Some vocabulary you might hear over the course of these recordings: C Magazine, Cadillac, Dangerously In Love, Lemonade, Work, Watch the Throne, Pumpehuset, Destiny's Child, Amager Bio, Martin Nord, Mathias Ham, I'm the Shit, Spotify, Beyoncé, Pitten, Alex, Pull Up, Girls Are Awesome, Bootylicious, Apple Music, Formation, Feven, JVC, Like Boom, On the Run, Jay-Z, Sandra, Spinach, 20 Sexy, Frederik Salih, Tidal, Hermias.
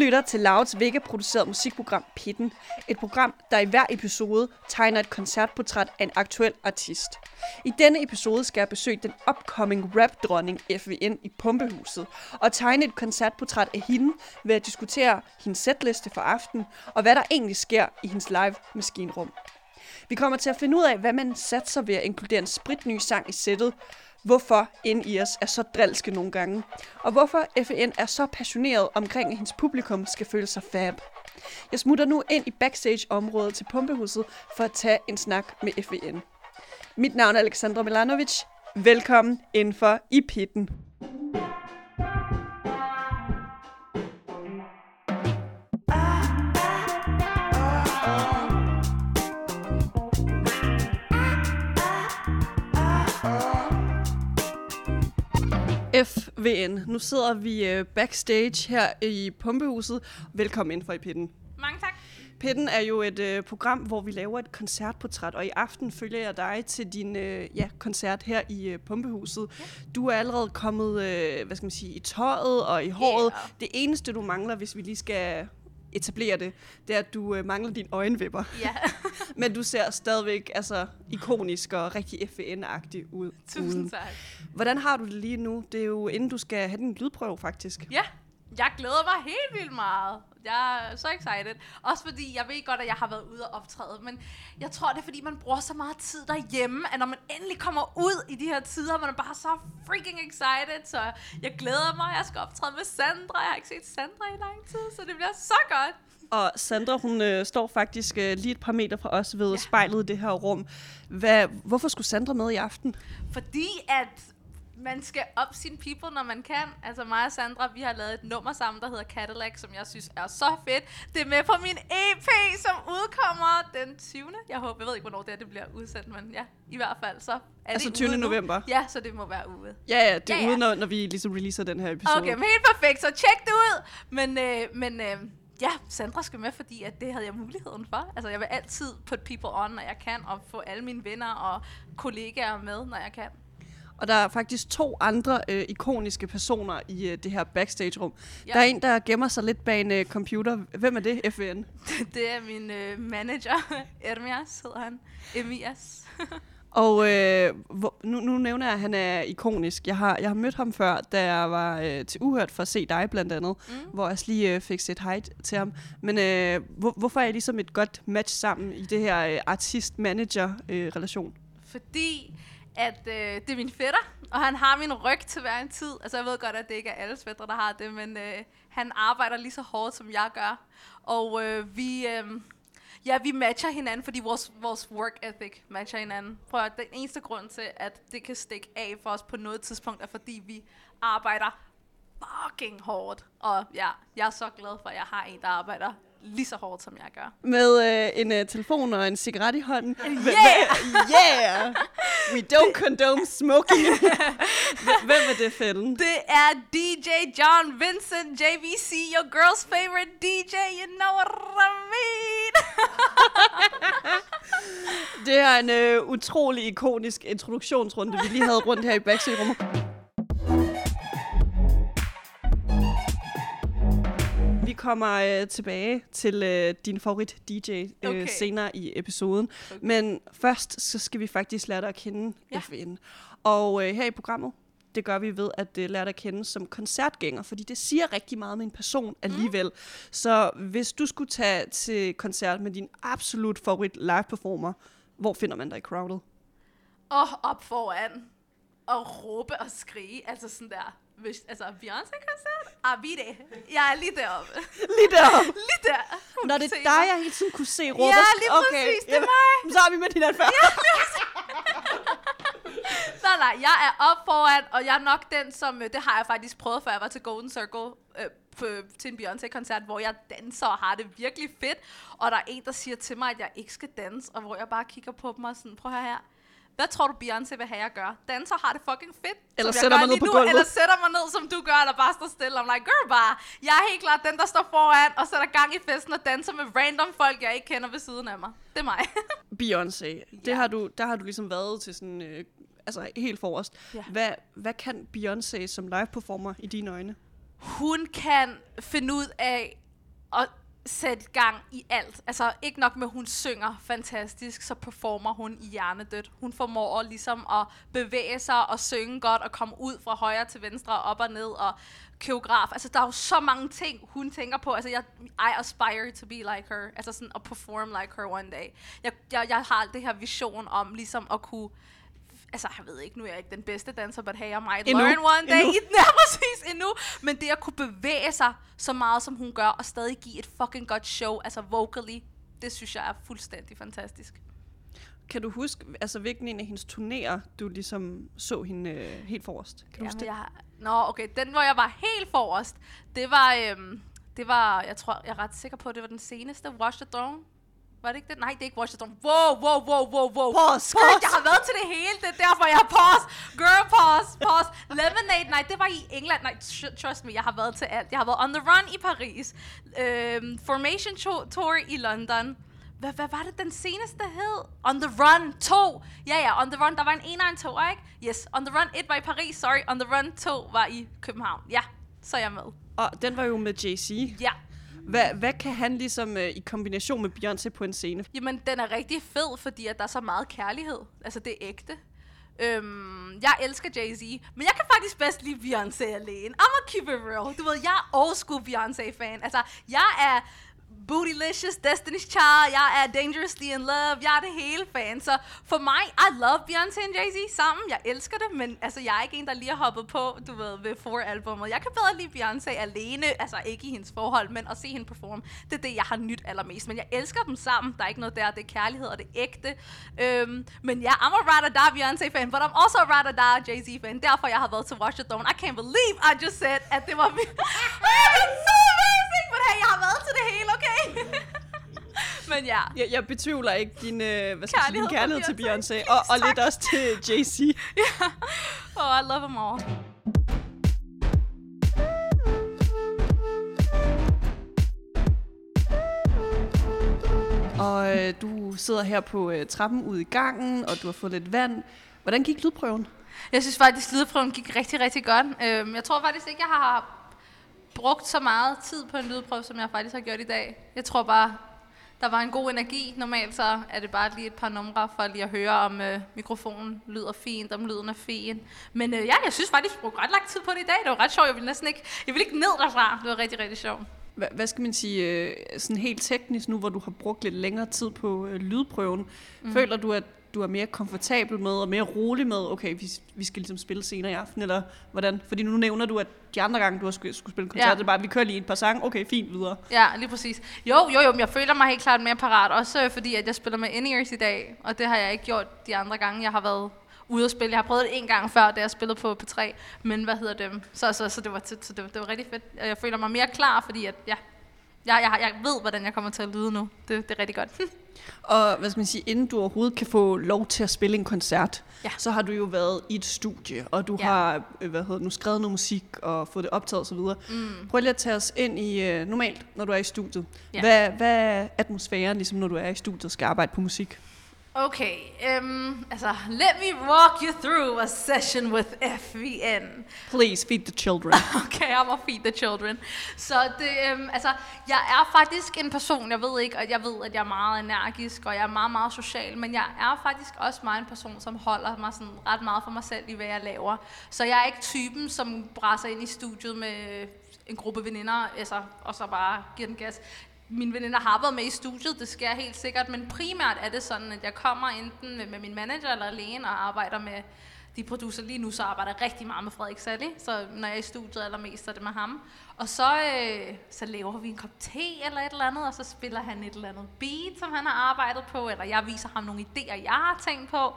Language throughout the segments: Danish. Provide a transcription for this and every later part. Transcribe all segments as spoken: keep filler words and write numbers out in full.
Lytter til Louds Vega-produceret musikprogram Pitten. Et program, der i hver episode tegner et koncertportræt af en aktuel artist. I denne episode skal jeg besøge den upcoming rap-dronning Feven i Pumpehuset og tegne et koncertportræt af hende ved at diskutere hendes setliste for aften og hvad der egentlig sker i hendes live-maskinrum. Vi kommer til at finde ud af, hvad man satser ved at inkludere en spritny sang i sættet, hvorfor N I S er så drilske nogle gange, og hvorfor Feven er så passioneret omkring, at hendes publikum skal føle sig fab. Jeg smutter nu ind i backstage-området til Pumpehuset for at tage en snak med Feven. Mit navn er Alexandra Milanovic. Velkommen indenfor i Pitten. Feven. Nu sidder vi backstage her i Pumpehuset. Velkommen indenfor i Pitten. Mange tak. Pitten er jo et uh, program, hvor vi laver et koncertportræt, og i aften følger jeg dig til din uh, ja, koncert her i uh, Pumpehuset. Ja. Du er allerede kommet uh, hvad skal man sige, i tøjet og i håret. Yeah. Det eneste, du mangler, hvis vi lige skal etablere det, det er, at du øh, mangler dine øjenvipper. Ja. Men du ser stadigvæk altså, ikonisk og rigtig Feven-agtig ud. Tusind tak. Hvordan har du det lige nu? Det er jo inden du skal have din lydprøve, faktisk. Ja, jeg glæder mig helt vildt meget. Jeg er så excited. Også fordi, jeg ved godt, at jeg har været ude og optræde, men jeg tror, det er fordi, man bruger så meget tid derhjemme, at når man endelig kommer ud i de her tider, man er bare så freaking excited. Så jeg glæder mig. Jeg skal optræde med Sandra. Jeg har ikke set Sandra i lang tid, så det bliver så godt. Og Sandra, hun øh, står faktisk øh, lige et par meter fra os ved ja. spejlet i det her rum. Hvad, hvorfor skulle Sandra med i aften? Fordi at man skal op sin people, når man kan. Altså mig og Sandra, vi har lavet et nummer sammen, der hedder Cadillac, som jeg synes er så fedt. Det er med på min E P, som udkommer den tyvende Jeg håber, jeg ved ikke, hvornår det, er, det bliver udsendt, men ja, i hvert fald så er altså det tyvende november Nu. Ja, så det må være ude. Ja, ja, det er ja, ja. ude, når, når vi ligesom releaser den her episode. Okay, men helt perfekt, så tjek det ud. Men, øh, men øh, ja, Sandra skal med, fordi at det havde jeg muligheden for. Altså jeg vil altid put people on, når jeg kan, og få alle mine venner og kollegaer med, når jeg kan. Og der er faktisk to andre øh, ikoniske personer i øh, det her backstage-rum. Ja. Der er en, der gemmer sig lidt bag en øh, computer. Hvem er det, Feven? Det er min øh, manager, Hermias hedder han. Hermias. Og øh, hvor, nu, nu nævner jeg, at han er ikonisk. Jeg har, jeg har mødt ham før, da jeg var øh, til Uhørt for at se dig blandt andet, mm. hvor jeg lige øh, fik set hej til ham. Men øh, hvor, hvorfor er jeg ligesom et godt match sammen i det her øh, artist-manager-relation? Øh, Fordi at øh, det er min fætter, og han har min ryg til hver en tid. Altså, jeg ved godt, at det ikke er alle fætter, der har det, men øh, han arbejder lige så hårdt, som jeg gør. Og øh, vi, øh, ja, vi matcher hinanden, fordi vores, vores work ethic matcher hinanden. Prøv at, den eneste grund til, at det kan stikke af for os på noget tidspunkt, er fordi vi arbejder fucking hårdt. Og ja, jeg er så glad for, at jeg har en, der arbejder lige så hårdt, som jeg gør. Med øh, en øh, telefon og en cigaret i hånden. Yeah! Yeah! We don't condone smoking. Hvem er det fælden? Det er D J John Vincent, J V C, your girl's favorite D J, you know what I mean. Det er en øh, utrolig ikonisk introduktionsrunde, vi lige havde rundt her i backstage-rummet. Vi kommer øh, tilbage til øh, din favorit-D J øh, okay. senere i episoden. Okay. Men først så skal vi faktisk lære dig at kende ja. Feven. Og øh, her i programmet, det gør vi ved at øh, lære dig at kende som koncertgænger, fordi det siger rigtig meget med en person alligevel. Mm. Så hvis du skulle tage til koncert med din absolut favorit-live-performer, hvor finder man dig i crowdet? Og op foran. Og råbe og skrige. Altså sådan der. Hvis, altså, Beyoncé-koncert? Ah, vi det. Jeg er lige deroppe. Lige deroppe? Lige der. Nå, det er dig, jeg hele tiden kunne se råbe. Ja, lige præcis. Okay. Det er mig. Så har vi med hinanden før. Ja, nej, nej. Jeg er op foran, og jeg er nok den, som det har jeg faktisk prøvet, før jeg var til Golden Circle øh, på, til en Beyoncé-koncert, hvor jeg danser og har det virkelig fedt. Og der er en, der siger til mig, at jeg ikke skal danse, og hvor jeg bare kigger på dem og sådan, prøv at høre her. Hvad tror du, Beyoncé vil have, jeg gør? Danser har det fucking fedt, eller som sætter jeg gør mig ned på gulvet. Eller sætter mig ned, som du gør, eller bare står stille. I'm like, girl, bare. Jeg er helt klart den, der står foran og sætter gang i festen og danser med random folk, jeg ikke kender ved siden af mig. Det er mig. Beyoncé. Det ja. har du, der har du ligesom været til sådan... Øh, altså helt forrest. Ja. Hvad, hvad kan Beyoncé som live-performer i dine øjne? Hun kan finde ud af at sætte gang i alt. Altså ikke nok med, at hun synger fantastisk, så performer hun i hjernedødt. Hun formår ligesom at bevæge sig og synge godt og komme ud fra højre til venstre, op og ned og koreograf. Altså der er jo så mange ting, hun tænker på. Altså jeg, I aspire to be like her. Altså sådan at perform like her one day. Jeg, jeg, jeg har det her vision om ligesom at kunne... Altså, jeg ved ikke, nu er jeg ikke den bedste danser, but hey, I might endnu. learn one day. Ja, præcis, endnu. Men det at kunne bevæge sig så meget, som hun gør, og stadig give et fucking godt show, altså vocally, det synes jeg er fuldstændig fantastisk. Kan du huske, altså hvilken en af hendes turnéer, du ligesom så hende øh, helt forrest? Kan du huske det? Jeg... Nå, okay, den hvor jeg var helt forrest, det var, øhm, det var, jeg tror, jeg er ret sikker på, det var den seneste, Watch the Throne. Var det ikke det? Nej, det er ikke Watch the Throne. Wow, wow, wow, wow, wow. Pause, pause. Jeg har været til det hele, det er derfor, jeg har pause. Girl, pause, pause. Lemonade, nej, det var i England. Nej, trust me, jeg har været til alt. Jeg har været On the Run i Paris. Øhm, Formation Tour i London. Hvad, hvad var det den seneste hed? On the Run to. Ja, ja, On the Run, der var en en og en to, ikke? Yes, On the Run et var i Paris, sorry. On the Run to var i København. Ja, så er jeg med. Og den var jo med Jay-Z. Ja. Hvad, hvad kan han ligesom øh, i kombination med Beyoncé på en scene? Jamen, den er rigtig fed, fordi at der er så meget kærlighed. Altså, det er ægte. Øhm, jeg elsker Jay-Z, men jeg kan faktisk bedst lide Beyoncé alene. I'm a keep it real. Du ved, jeg er old school Beyoncé-fan. Altså, jeg er Bootylicious, Destiny's Child, jeg er Dangerously In Love, jeg er det hele fan. Så for mig, I love Beyoncé og Jay-Z sammen. Jeg elsker det, men altså, jeg er ikke en, der lige har hoppet på, du ved, ved four-albummet. Jeg kan bedre lide Beyoncé alene, altså ikke i hendes forhold, men at se hende performe. Det er det, jeg har nyt allermest. Men jeg elsker dem sammen. Der er ikke noget der, det er kærlighed og det er ægte. Øhm, men jeg yeah, I'm a ride-or-die Beyoncé-fan, but I'm also a ride-or-die Jay-Z-fan. Derfor jeg har været til Watch the Throne. I can't believe I just said, at det var... Men hey, jeg har været til det hele, okay? Men ja. Jeg, jeg betvivler ikke din, øh, hvad skal kærlighed, sige, din kærlighed til Beyoncé, Beyoncé. Og, og lidt også til Jay-Z. Ja, oh, I love them all. Og øh, du sidder her på øh, trappen ude i gangen, og du har fået lidt vand. Hvordan gik lydprøven? Jeg synes faktisk, lydprøven gik rigtig, rigtig godt. Øh, jeg tror faktisk ikke, jeg har... brugt så meget tid på en lydprøve, som jeg faktisk har gjort i dag. Jeg tror bare, der var en god energi. Normalt så er det bare lige et par numre for lige at høre, om øh, mikrofonen lyder fint, om lyden er fint. Men øh, ja, jeg synes faktisk, jeg brugte ret lang tid på det i dag. Det var ret sjovt. Jeg ville næsten ikke, jeg ville ikke ned derfra. Det var rigtig, rigtig sjovt. Hvad skal man sige, sådan helt teknisk nu, hvor du har brugt lidt længere tid på lydprøven, mm. føler du, at du er mere komfortabel med og mere rolig med, okay, vi, vi skal ligesom spille senere i aften, eller hvordan? Fordi nu nævner du, at de andre gange, du har skulle, skulle spille koncert, ja. Det er bare, at vi kører lige et par sange, okay, fint, videre. Ja, lige præcis. Jo, jo, jo, men jeg føler mig helt klart mere parat, også fordi, at jeg spiller med in-ears i dag, og det har jeg ikke gjort de andre gange, jeg har været ude at spille. Jeg har prøvet det en gang før, da jeg spillede på P tre, men hvad hedder dem? Så, så, så, det, var tit, så det, det var rigtig fedt, og jeg føler mig mere klar, fordi at, ja, Jeg, jeg, jeg ved, hvordan jeg kommer til at lyde nu. Det, det er rigtig godt. Og hvad skal man sige, inden du overhovedet kan få lov til at spille en koncert, ja. Så har du jo været i et studie, og du ja. har hvad hedder, nu skrevet noget musik og fået det optaget osv. Mm. Prøv lige at tage os ind i, normalt, når du er i studiet. Ja. Hvad, hvad er atmosfæren, ligesom når du er i studiet og skal arbejde på musik? Okay, um, altså, let me walk you through a session with F V N. Please feed the children. Okay, I'm gonna feed the children. Så det, um, altså, jeg er faktisk en person, jeg ved ikke, og jeg ved, at jeg er meget energisk, og jeg er meget, meget social, men jeg er faktisk også meget en person, som holder mig sådan ret meget for mig selv i, hvad jeg laver. Så jeg er ikke typen, som brænder ind i studiet med en gruppe veninder, altså, og så bare giver den gas. Mine veninder har været med i studiet, det sker helt sikkert, men primært er det sådan, at jeg kommer enten med, med min manager eller alene og arbejder med de producer lige nu, så arbejder jeg rigtig meget med Frederik Salih, så når jeg er i studiet allermest er det med ham. Og så, øh, så laver vi en kop te eller et eller andet, og så spiller han et eller andet beat, som han har arbejdet på, eller jeg viser ham nogle idéer, jeg har tænkt på.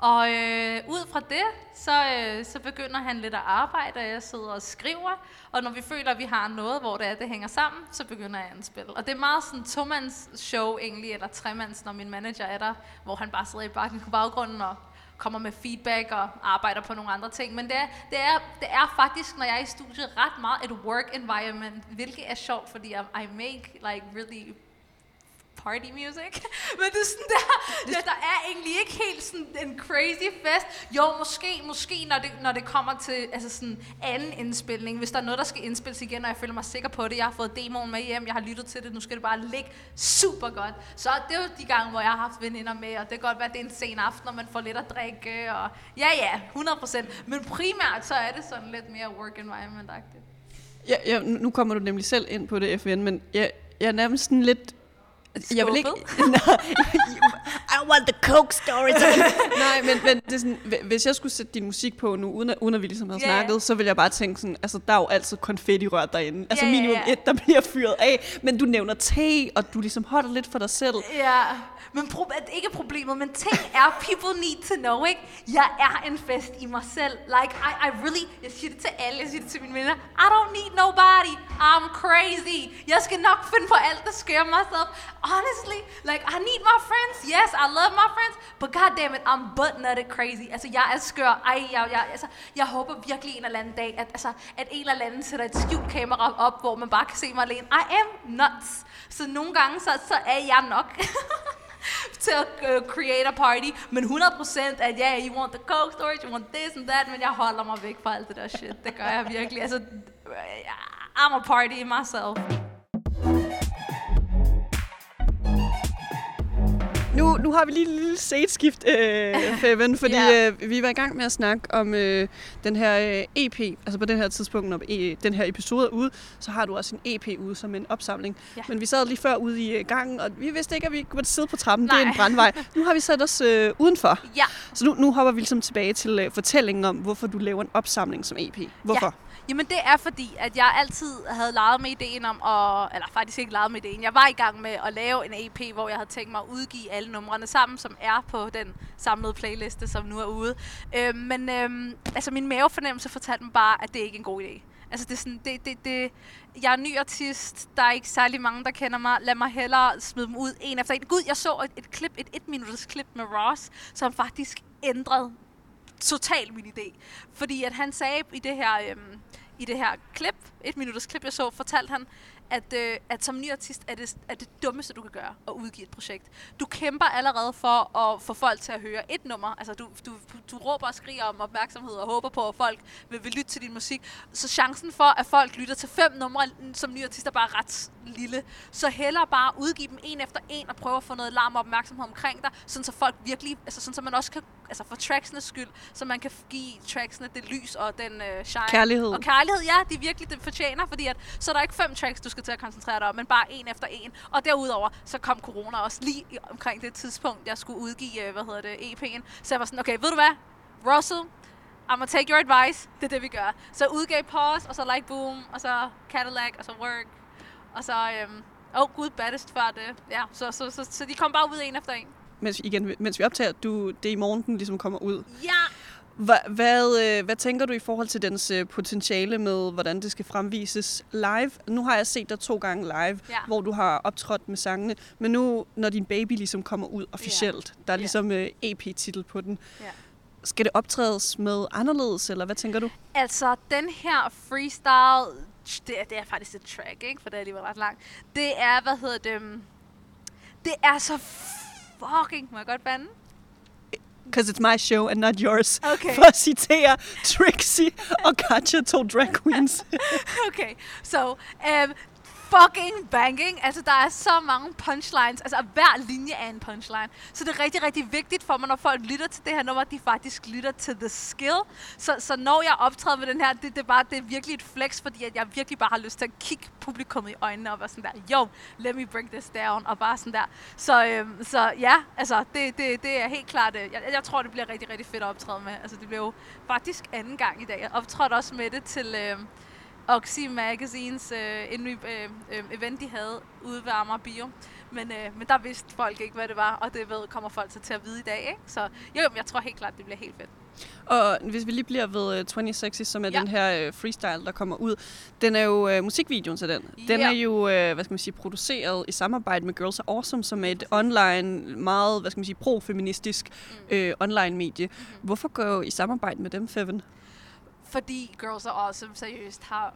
Og øh, ud fra det, så, øh, så begynder han lidt at arbejde, og jeg sidder og skriver. Og når vi føler, at vi har noget, hvor det er, det hænger sammen, så begynder jeg at spille. Og det er meget sådan to-mands show egentlig, eller tre-mands, når min manager er der, hvor han bare sidder i bakken på baggrunden og kommer med feedback og arbejder på nogle andre ting. Men det er, det er, det er faktisk, når jeg er i studiet, ret meget et work environment, hvilket er sjovt, fordi I make like really party music, men det er sådan der, der, der er egentlig ikke helt sådan en crazy fest. Jo, måske, måske når det, når det kommer til altså sådan anden indspilning, hvis der er noget, der skal indspilles igen, og jeg føler mig sikker på det, jeg har fået demoen med hjem, jeg har lyttet til det, nu skal det bare ligge super godt. Så det er jo de gange, hvor jeg har haft veninder med, og det kan godt være, at det er en sen aften, når man får lidt at drikke, og ja ja, hundrede procent, men primært så er det sådan lidt mere work environment-agtigt. Ja, ja, nu kommer du nemlig selv ind på det, F N, men jeg, jeg er nærmest sådan lidt jeg vil ikke. I want the coke story. Nej, men, men det er sådan, hvis jeg skulle sætte din musik på nu, uden at, uden at vi ligesom havde yeah. snakket, så ville jeg bare tænke sådan, altså der er jo altid konfetti-rør derinde. Altså yeah, minimum yeah. et, der bliver fyret af. Men du nævner te, og du ligesom holder lidt for dig selv. Ja, yeah. men pro- ikke problemet, men ting er, people need to know, ikke? Jeg er en fest i mig selv. Like, I, I really, jeg siger det til alle, jeg siger det til mine venner. I don't need nobody. I'm crazy. Jeg skal nok finde på alt, der sker mig selv. Honestly, like, I need my friends. Yes, I love my friends. But goddammit, I'm butt-nutted crazy. Altså, jeg er skør. Ej, jeg, jeg, altså, jeg håber virkelig en eller anden dag, at, altså, at en eller anden sætter et skjult kamera op, hvor man bare kan se mig alene. I am nuts. Så nogle gange, så, så er jeg nok til at uh, create a party. Men hundrede procent at, yeah, you want the coke storage, you want this and that. Men jeg holder mig væk fra alt det der shit. Det gør jeg virkelig. Altså, I'm a party in myself. Nu, nu har vi lige et lille sætskift, øh, Feven, fordi yeah. øh, vi var i gang med at snakke om øh, den her E P. Altså på den her tidspunkt, når e, den her episode er ude, så har du også en E P ude som en opsamling. Yeah. Men vi sad lige før ude i gangen, og vi vidste ikke, at vi kunne sidde på trappen. Nej. Det er en brandvej. Nu har vi sat os øh, udenfor. Yeah. Så nu, nu hopper vi ligesom tilbage til øh, fortællingen om, hvorfor du laver en opsamling som E P. Hvorfor? Yeah. Jamen det er fordi, at jeg altid havde leget med ideen om, at, eller faktisk ikke leget med ideen, jeg var i gang med at lave en E P, hvor jeg havde tænkt mig at udgive alle numrene sammen, som er på den samlede playliste, som nu er ude. Øh, men øh, altså min mavefornemmelse fortalte mig bare, at det ikke er en god idé. Altså det er sådan, det, det, det, jeg er ny artist, der er ikke særlig mange, der kender mig. Lad mig hellere smide dem ud en efter en. Gud, jeg så et, et klip, et et minutters klip med Ross, som faktisk ændrede totalt min idé. Fordi at han sagde i det her, øh, i det her klip, et minutters klip jeg så, fortalte han, at, øh, at som ny artist er det, er det dummeste, du kan gøre at udgive et projekt. Du kæmper allerede for at få folk til at høre et nummer. Altså du, du, du råber og skriger om opmærksomhed og håber på, at folk vil, vil lytte til din musik. Så chancen for, at folk lytter til fem numre som ny artist er bare ret lille. Så hellere bare udgive dem en efter en og prøve at få noget larm og opmærksomhed omkring dig, sådan så folk virkelig, altså sådan så man også kan, altså for tracksene skyld, så man kan give tracksene det lys og den øh, shine. Kærlighed. Og kærlighed, ja, de virkelig det fortjener, fordi at, så er der ikke fem tracks, du skal til at koncentrere dig om, men bare en efter en. Og derudover, så kom corona også lige omkring det tidspunkt, jeg skulle udgive, hvad hedder det, E P'en. Så jeg var sådan, okay, ved du hvad, Russell, I'm gonna take your advice, det er det, vi gør. Så udgav Pause, og så Like Boom, og så Cadillac, og så Work, og så, øhm, oh gud, baddest før det. Ja, så, så, så, så de kom bare ud en efter en. Mens, igen, mens vi optager, du, det er i morgen, den ligesom kommer ud. Ja! Hvad, hvad, hvad tænker du i forhold til dens potentiale med, hvordan det skal fremvises live? Nu har jeg set dig to gange live, ja. Hvor du har optrådt med sangene. Men nu, når din baby ligesom kommer ud officielt, ja. Der er ligesom ja. E P-titel på den. Ja. Skal det optrædes med anderledes, eller hvad tænker du? Altså, den her freestyle, det er, det er faktisk et track, ikke? For det er alligevel ret langt. Det er, hvad hedder det? Det er så fucking, må jeg godt bande? Because it's my show and not yours. Okay. For at citere Trixie og Katja, to drag queens. Okay, so um, fucking banging. Altså, der er så mange punchlines. Altså, hver linje er en punchline. Så det er rigtig, rigtig vigtigt for mig, når folk lytter til det her nummer, at de faktisk lytter til the skill. Så, så når jeg optræder med den her, det, det, er bare, det er virkelig et flex, fordi jeg virkelig bare har lyst til at kigge publikummet i øjnene og være sådan der, yo, let me break this down, og bare sådan der. Så, øhm, så ja, altså, det, det, det er helt klart, øh, jeg, jeg tror, det bliver rigtig, rigtig fedt at optræde med. Altså, det blev jo faktisk anden gang i dag. Jeg optrådte også med det til... Øh, og C Magazines øh, en ny øh, øh, event, de havde ude ved Amager Bio. Men, øh, men der vidste folk ikke, hvad det var, og det ved, kommer folk så til at vide i dag, ikke? Så jo, jeg tror helt klart, det bliver helt fedt. Og hvis vi lige bliver ved tyve Sexy, som er ja. den her øh, freestyle, der kommer ud. Den er jo, øh, musikvideoen til den, yeah. den er jo, øh, hvad skal man sige, produceret i samarbejde med Girls Are Awesome, som er et online, meget, hvad skal man sige, pro-feministisk mm. øh, online-medie. Mm-hmm. Hvorfor går I samarbejde med dem, Feven? Fordi Girls Are Awesome seriøst har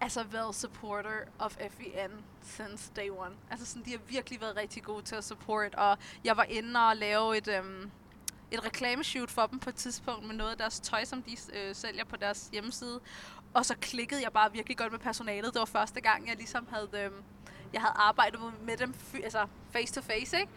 altså været supporter of F E N since day one. Altså sådan, de har virkelig været rigtig gode til at support, og jeg var inde og lave et... Øhm, et reklameshoot for dem på et tidspunkt med noget af deres tøj, som de øh, sælger på deres hjemmeside. Og så klikkede jeg bare virkelig godt med personalet. Det var første gang, jeg ligesom havde, øh, jeg havde arbejdet med dem f- altså face to face, ikke?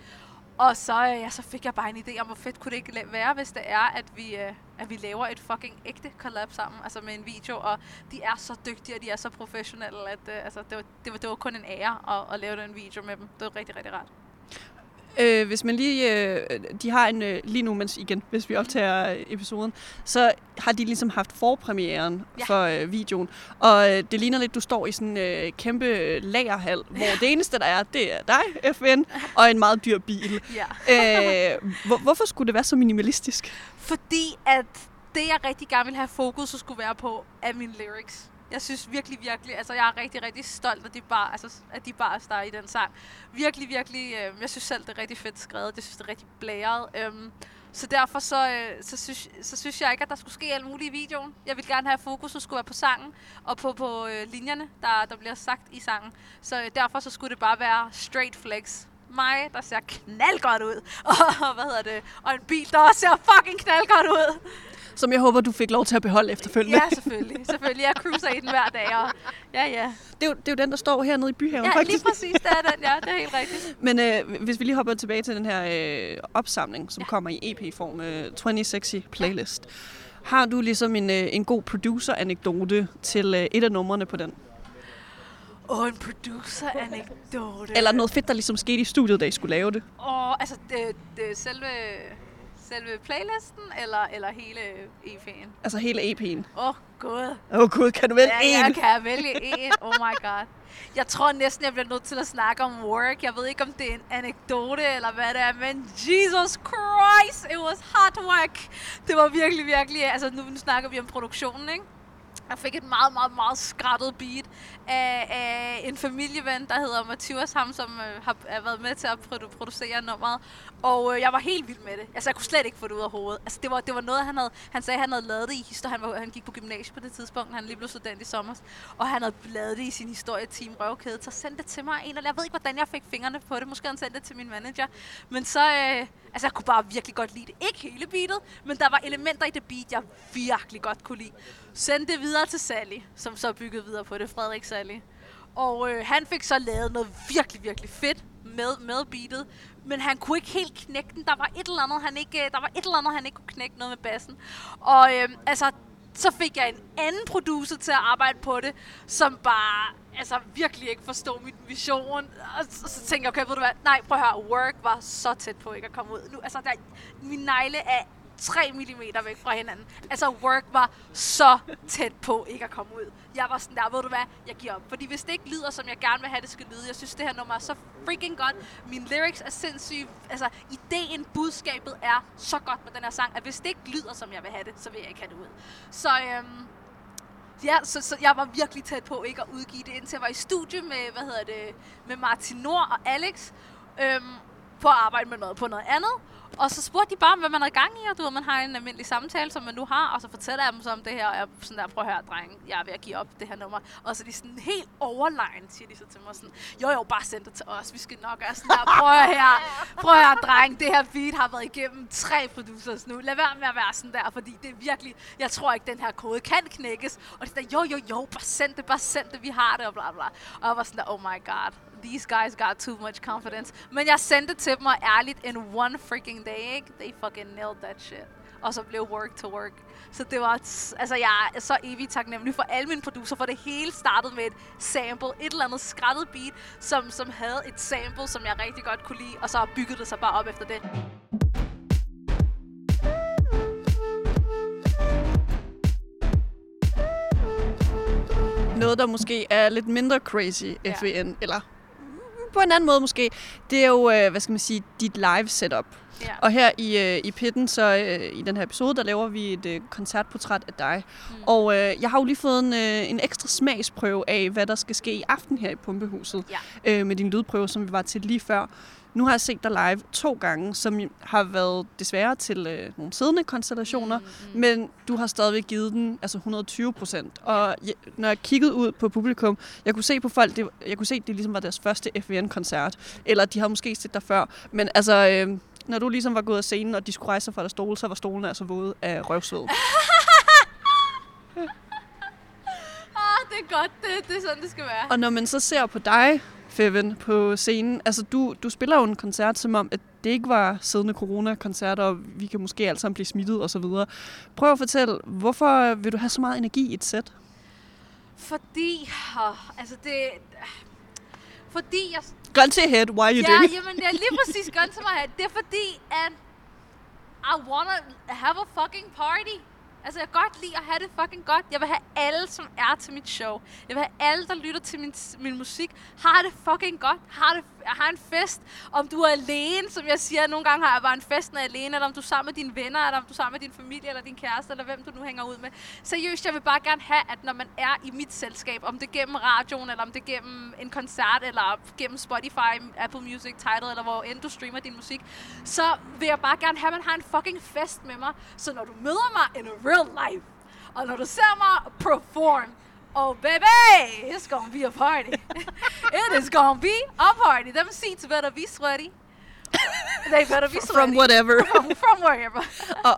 Og så, øh, ja, så fik jeg bare en idé om, hvor fedt kunne det ikke være, hvis det er, at vi, øh, at vi laver et fucking ægte collab sammen, altså med en video. Og de er så dygtige, og de er så professionelle, at øh, altså, det, var, det, var, det var kun en ære at, at lave den video med dem. Det var rigtig, rigtig rart. Øh, hvis man lige, øh, de har en, øh, lige nu, mens igen, hvis vi optager episoden, så har de ligesom haft forpremieren ja. for øh, videoen. Og øh, det ligner lidt, du står i sådan en øh, kæmpe lagerhal, hvor ja. det eneste, der er, det er dig, F N, og en meget dyr bil. Ja. øh, hvor, hvorfor skulle det være så minimalistisk? Fordi at det, jeg rigtig gerne ville have fokus, så skulle være på, er mine lyrics. Jeg synes virkelig, virkelig, altså jeg er rigtig, rigtig stolt af de bar, altså at de bars, der er i den sang. Virkelig, virkelig, øh, jeg synes selv, det er rigtig fedt skrevet, jeg synes, det er rigtig blæret. Øhm, så derfor så, øh, så, synes, så synes jeg ikke, at der skulle ske alt muligt i videoen. Jeg vil gerne have fokus, som skulle være på sangen, og på, på øh, linjerne, der, der bliver sagt i sangen. Så øh, derfor så skulle det bare være straight flex. Mig, der ser knaldgodt ud, og, hvad hedder det, og en bil, der også ser fucking knaldgodt ud. Som jeg håber, du fik lov til at beholde efterfølgende. Ja, selvfølgelig. Selvfølgelig. Jeg cruiser i den hver dag. Og ja, ja. Det er, jo, det er jo den, der står hernede i Byhaven, ja, faktisk. Ja, lige præcis. Det er den. Ja, det er helt rigtigt. Men øh, hvis vi lige hopper tilbage til den her øh, opsamling, som ja. kommer i E P-form, øh, tyve Sexy Playlist. Ja. Har du ligesom en, øh, en god producer-anekdote til øh, et af numrene på den? Åh, oh, en producer-anekdote. Eller noget fedt, der ligesom skete i studiet, da I skulle lave det. Åh, oh, altså det, det selve... Selve playlisten, eller, eller hele E P'en? Altså hele E P'en. Åh, oh, god. Åh, oh, god. Kan du vælge én? Ja, jeg kan vælge én. Oh my god. Jeg tror næsten, jeg bliver nødt til at snakke om Work. Jeg ved ikke, om det er en anekdote, eller hvad det er, men Jesus Christ, it was hard work. Det var virkelig, virkelig... Altså, nu, nu snakker vi om produktionen, ikke? Jeg fik et meget, meget, meget skrattet beat af, af en familieven, der hedder Mathias Ham, som øh, har, har været med til at produ- producere nummeret. Og øh, jeg var helt vild med det. Altså, jeg kunne slet ikke få det ud af hovedet. Altså, det var, det var noget, han havde... Han sagde, han havde lavet det i historie. Han, var, han gik på gymnasiet på det tidspunkt. Han lige blev student i sommer. Og han havde lavet det i sin historieteam Røvkæde. Så sendte det til mig en, eller jeg ved ikke, hvordan jeg fik fingrene på det. Måske han sendte det til min manager. Men så... Øh, altså, jeg kunne bare virkelig godt lide det. Ikke hele beatet, men der var elementer i det beat, jeg virkelig godt kunne lide. Sendte det videre til Salih, som så byggede videre på det, Frederik Salih. Og øh, han fik så lavet noget virkelig, virkelig fedt med, med beatet, men han kunne ikke helt knække den. Der var et eller andet, han ikke, der var et eller andet, han ikke kunne knække noget med bassen. Og øh, altså, så fik jeg en anden producer til at arbejde på det, som bare... altså virkelig ikke forstå min vision, og så, så tænkte jeg, okay, ved du hvad, nej, prøv at høre, Work var så tæt på ikke at komme ud nu, altså der, min negle er tre millimeter væk fra hinanden, altså Work var så tæt på ikke at komme ud, jeg var sådan der, ved du hvad, jeg giver op, fordi hvis det ikke lyder, som jeg gerne vil have, det skal lyde, jeg synes, det her nummer er så freaking godt, mine lyrics er sindssyge, altså ideen, budskabet er så godt med den her sang, at hvis det ikke lyder, som jeg vil have det, så vil jeg ikke have det ud, så øhm, ja, så, så jeg var virkelig tæt på ikke at udgive det, indtil jeg var i studie med, hvad hedder det, med Martin Nord og Alex øhm, på at arbejde med noget på noget andet. Og så spurgte de bare, hvad man havde gang i, og du ved, man har en almindelig samtale, som man nu har, og så fortæller jeg dem så om det her, og jeg sådan der, prøv at høre, drenge, jeg er ved at give op det her nummer. Og så er de sådan helt overlegen, siger de så til mig sådan, jo jo, bare send det til os, vi skal nok gøre sådan der, prøv at høre, prøv at høre, drenge, det her beat har været igennem tre producers nu, lad være med at være sådan der, fordi det er virkelig, jeg tror ikke, den her kode kan knækkes. Og de der, jo jo jo, bare send det, bare send det, vi har det, og bla bla. Og jeg var sådan der, oh my god. These guys got too much confidence. Men jeg sendte til dem, og ærligt, in one freaking day, ikke? They fucking nailed that shit. Og så blev Work to Work. Så det var, t- altså jeg er så evigt taknemmelig for alle mine producer, for det hele startede med et sample, et eller andet skrættet beat, som, som havde et sample, som jeg rigtig godt kunne lide, og så byggede det sig bare op efter det. noget, der måske er lidt mindre crazy, ja. F V N, eller på en anden måde måske. Det er jo, hvad skal man sige, dit live setup. Ja. Og her i, i Pitten, så i den her episode, der laver vi et koncertportræt af dig. Mm. Og jeg har jo lige fået en, en ekstra smagsprøve af, hvad der skal ske i aften her i Pumpehuset. Ja. Med din lydprøve, som vi var til lige før. Nu har jeg set dig live to gange, som har været desværre til øh, nogle siddende konstellationer, mm, mm. men du har stadigvæk givet den altså et hundrede og tyve procent. Og jeg, når jeg kiggede ud på publikum, jeg kunne se på folk, det, jeg kunne se, at det ligesom var deres første F V N-koncert, eller de havde måske set dig før, men altså, øh, når du ligesom var gået af scenen, og de skulle rejse sig fra deres stole, så var stolen altså våde af røvsved. Ah, det er godt, det, det er sådan, det skal være. Og når man så ser på dig, Feven, på scenen. Altså, du, du spiller jo en koncert, som om, at det ikke var siddende corona-koncert, og vi kan måske alle sammen blive smittet og så videre. Prøv at fortælle, hvorfor vil du have så meget energi i et sæt? Fordi, oh, altså det, fordi jeg... Gun to head, why are you ja, doing it? Jamen, det er lige præcis gun to my head. Det er fordi, at I wanna have a fucking party. Altså, jeg kan godt lide at have det fucking godt. Jeg vil have alle, som er til mit show. Jeg vil have alle, der lytter til min, min musik. Har det fucking godt. Har, det, har en fest. Om du er alene, som jeg siger, nogle gange har jeg bare en fest, når jeg er alene. Eller om du er sammen med dine venner, eller om du er sammen med din familie, eller din kæreste, eller hvem du nu hænger ud med. Seriøst, jeg vil bare gerne have, at når man er i mit selskab, om det gennem radioen, eller om det gennem en koncert, eller gennem Spotify, Apple Music, Tidal, eller hvor end du streamer din musik, så vil jeg bare gerne have, at man har en fucking fest med mig. Så når du møder mig, in a real life. Og når du ser mig perform, oh baby, it's gonna be a party. It is gonna be a party. Them seats better be sweaty. They better be sweaty. From whatever. From, from wherever.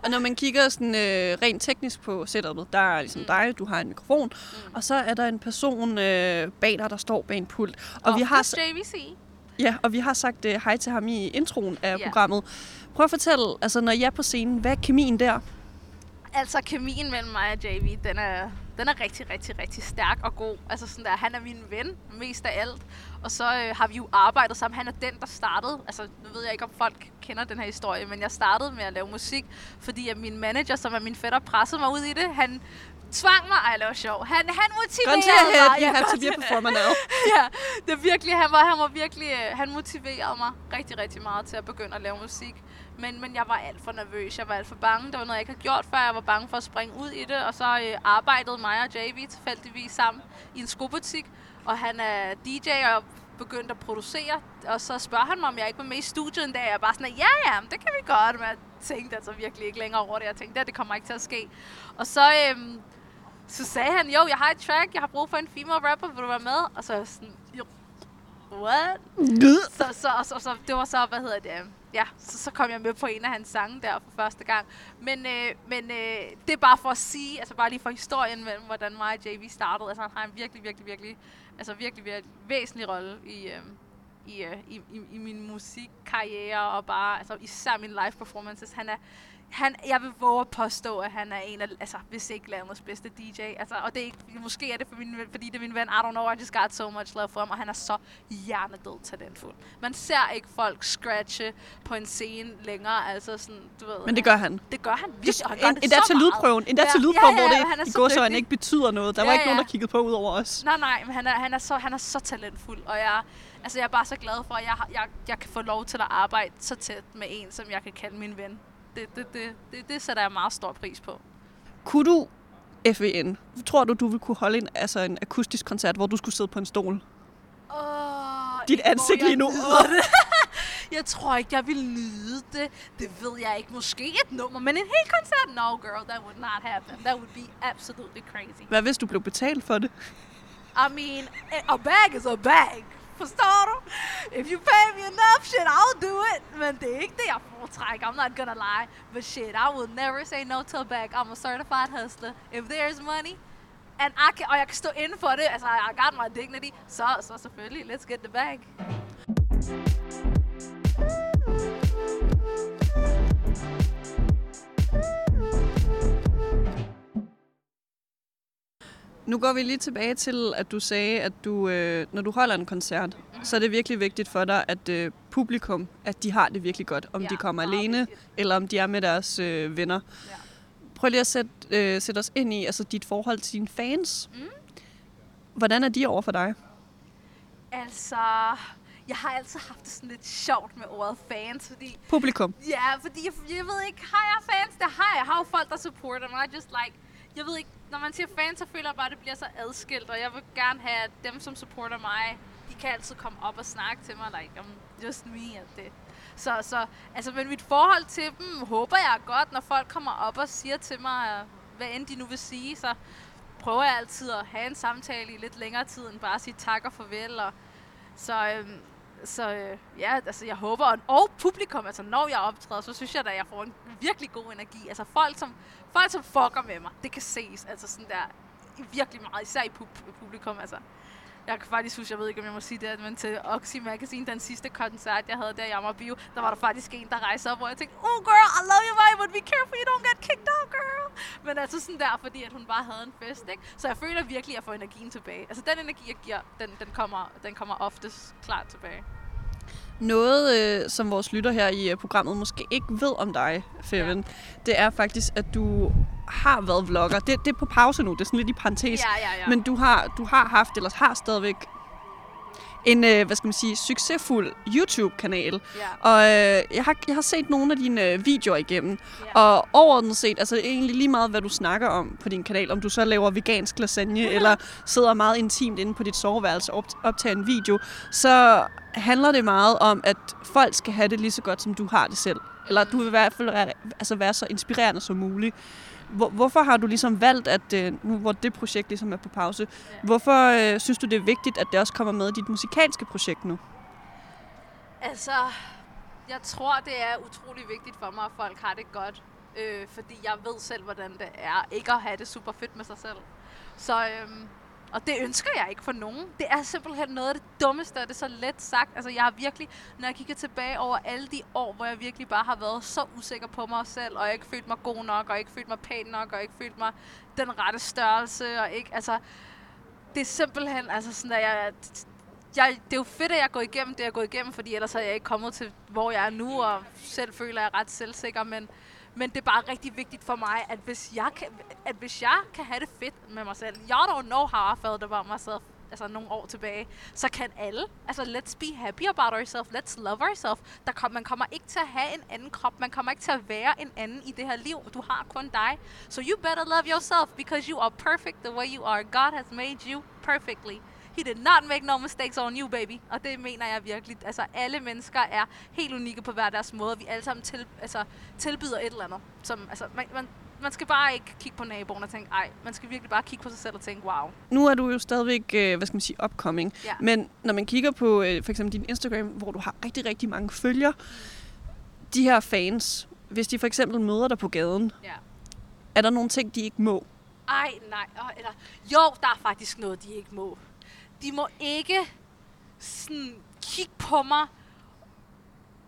Og når man kigger sådan øh, rent teknisk på setupet, der er ligesom mm. dig, du har en mikrofon, mm. og så er der en person øh, bag dig, der står bag en pult. Og oh, vi har s- J V C. Ja, og vi har sagt øh, hej til ham i introen af yeah. programmet. Prøv at fortælle, altså når jeg er på scenen, hvad er kemien der? Altså, kemien mellem mig og J V, den er, den er rigtig, rigtig, rigtig stærk og god. Altså sådan der, han er min ven, mest af alt. Og så øh, har vi jo arbejdet sammen. Han er den, der startede. Altså, nu ved jeg ikke, om folk kender den her historie, men jeg startede med at lave musik, fordi at min manager, som er min fætter, pressede mig ud i det. Han tvang mig, ej, jeg laver sjov. Han, han motiverede mig. Have, jeg have to be a performer now. Ja, det er virkelig, han var, han var virkelig, han motiverede mig rigtig, rigtig meget til at begynde at lave musik. Men, men jeg var alt for nervøs, jeg var alt for bange. Der var noget, jeg ikke havde gjort før. Jeg var bange for at springe ud i det. Og så øh, arbejdede mig og J V tilfældigvis sammen i en skobutik. Og han er D J og begyndte at producere. Og så spørger han mig, om jeg ikke var med i studiet en dag. Og jeg bare sådan, ja ja, det kan vi godt. Men jeg tænkte altså virkelig ikke længere over det. Jeg tænkte, det, det kommer ikke til at ske. Og så... Øh, Så sagde han, jo, jeg har et track, jeg har brug for en female rapper, vil du være med? Og så var jeg sådan, jo, what? Så, så, og så, så, det var så, hvad hedder det? Ja, så, så kom jeg med på en af hans sange der for første gang. Men, øh, men øh, det er bare for at sige, altså bare lige for historien mellem, hvordan mig og J V startede. Altså han har en virkelig, virkelig, virkelig, altså virkelig, virkelig væsentlig rolle i, øh, i, øh, i, i, i min musikkarriere og bare, altså især min live performances. Han er... Han, jeg vil våge at påstå, at han er en af, altså, hvis ikke landets bedste D J. Altså, og det er ikke, måske er det, for min, fordi det er min ven, I don't know, I just got so much love for ham, og han er så hjernedød talentfuld. Man ser ikke folk scratche på en scene længere, altså sådan, du ved. Men det gør han. Det gør han. Virkelig, han gør en, det endda til lydprøven, endda ja, til lydprøven, ja, ja, ja, hvor det i gåseøjne ikke betyder noget. Der var ja, ja. ikke nogen, der kiggede på ud over os. Nej, nej, men han er, han er, så, han er så talentfuld, og jeg... Altså, jeg er bare så glad for, at jeg, jeg, jeg kan få lov til at arbejde så tæt med en, som jeg kan kalde min ven. Det, det, det, det, det sætter jeg meget stor pris på. Kunne du, F V N, tror du, du ville kunne holde en, altså en akustisk koncert, hvor du skulle sidde på en stol? Åh, dit ansigt lige nu. Jeg tror ikke, jeg ville nyde det. Det ved jeg ikke. Måske et nummer, men en hel koncert? No, girl, that would not happen. That would be absolutely crazy. Hvad hvis du blev betalt for det? I mean, a bag is a bag. Forstår du? If you pay me enough, shit, I'll do it. Men det er ikke det, jeg foretrækker. I'm not gonna lie. But shit, I will never say no to a bag. I'm a certified hustler. If there's money, and I can, og jeg kan stå inden for det, altså I got my dignity, så, så selvfølgelig, let's get the bag. Nu går vi lige tilbage til, at du sagde, at du, øh, når du holder en koncert, mm-hmm. så er det virkelig vigtigt for dig, at øh, publikum, at de har det virkelig godt. Om ja, de kommer alene, vigtigt. Eller om de er med deres øh, venner. Ja. Prøv lige at sætte, øh, sætte os ind i altså dit forhold til dine fans. Mm. Hvordan er de over for dig? Altså, jeg har altid haft det sådan lidt sjovt med ordet fans, fordi... Publikum. Ja, fordi jeg, jeg ved ikke, har jeg fans? Det har jeg. Jeg har jo folk, der supporter mig. I just like... Jeg ved ikke, når man siger fans, så føler jeg bare, at det bliver så adskilt, og jeg vil gerne have, at dem, som supporter mig, de kan altid komme op og snakke til mig, like, I'm just me, og det... Så, så, altså, men mit forhold til dem håber jeg godt, når folk kommer op og siger til mig, hvad end de nu vil sige, så prøver jeg altid at have en samtale i lidt længere tid, end bare at sige tak og farvel, og så... Øhm, Så øh, ja, altså jeg håber, og, og publikum, altså når jeg optræder, så synes jeg da, at jeg får en virkelig god energi. Altså folk, som, folk, som fucker med mig, det kan ses, altså sådan der, virkelig meget, især i pub- publikum, altså. Jeg kan faktisk huske, jeg ved ikke, om jeg må sige det, men til C Magazine, den sidste koncert, jeg havde der i Amager Bio, der var der faktisk en, der rejste op, hvor jeg tænkte, oh girl, I love you, but be careful, you don't get kicked out, girl. Men altså sådan der, fordi at hun bare havde en fest, ikke? Så jeg føler virkelig, at jeg får energien tilbage. Altså den energi, jeg giver, den, den, kommer, den kommer oftest klart tilbage. Noget, øh, som vores lytter her i øh, programmet måske ikke ved om dig, Feven, ja. Det er faktisk, at du har været vlogger. Det, det er på pause nu, det er sådan lidt i parentes. Ja, ja, ja. Men du har, du har haft, eller har stadigvæk en, øh, hvad skal man sige, succesfuld YouTube-kanal. Ja. Og øh, jeg, har, jeg har set nogle af dine øh, videoer igennem. Ja. Og overordnet set, altså egentlig lige meget, hvad du snakker om på din kanal, om du så laver vegansk lasagne, ja. Eller sidder meget intimt inde på dit soveværelse og op, optager en video, så handler det meget om, at folk skal have det lige så godt, som du har det selv. Eller du vil i hvert fald være, altså være så inspirerende som muligt. Hvor, hvorfor har du ligesom valgt, at nu hvor det projekt ligesom er på pause, ja. Hvorfor øh, synes du, det er vigtigt, at det også kommer med i dit musikalske projekt nu? Altså, jeg tror, det er utrolig vigtigt for mig, at folk har det godt. Øh, fordi jeg ved selv, hvordan det er ikke at have det super fedt med sig selv. Så... Øh, Og det ønsker jeg ikke for nogen. Det er simpelthen noget af det dummeste, og det er så let sagt. Altså jeg har virkelig, når jeg kigger tilbage over alle de år, hvor jeg virkelig bare har været så usikker på mig selv, og jeg ikke følt mig god nok, og ikke følt mig pæn nok, og ikke følt mig den rette størrelse, og ikke, altså... Det er simpelthen, altså sådan, at jeg... Jeg, det er jo fedt, at jeg går igennem det, jeg går igennem, fordi ellers havde jeg ikke kommet til, hvor jeg er nu, og selv føler jeg ret selvsikker, men... Men det er bare rigtig vigtigt for mig, at hvis jeg kan, at hvis jeg kan have det fedt med mig selv, jeg don't know how I felt about myself, altså nogle år tilbage, så kan alle. Altså let's be happy about ourselves, let's love ourselves. Der kom, man kommer ikke til at have en anden krop, man kommer ikke til at være en anden i det her liv. Du har kun dig. So you better love yourself, because you are perfect the way you are. God has made you perfectly. He did not make no mistakes on you, baby. Og det mener jeg virkelig. Altså, alle mennesker er helt unikke på hver deres måde. Vi alle sammen til, altså, tilbyder et eller andet. Som, altså, man, man, man skal bare ikke kigge på naboen og tænke, ej, man skal virkelig bare kigge på sig selv og tænke, wow. Nu er du jo stadigvæk, hvad skal man sige, upcoming. Ja. Men når man kigger på for eksempel din Instagram, hvor du har rigtig, rigtig mange følger, de her fans, hvis de for eksempel møder dig på gaden, ja. Er der nogle ting, de ikke må? Ej, nej. Eller, jo, der er faktisk noget, de ikke må. De må ikke sådan kigge på mig,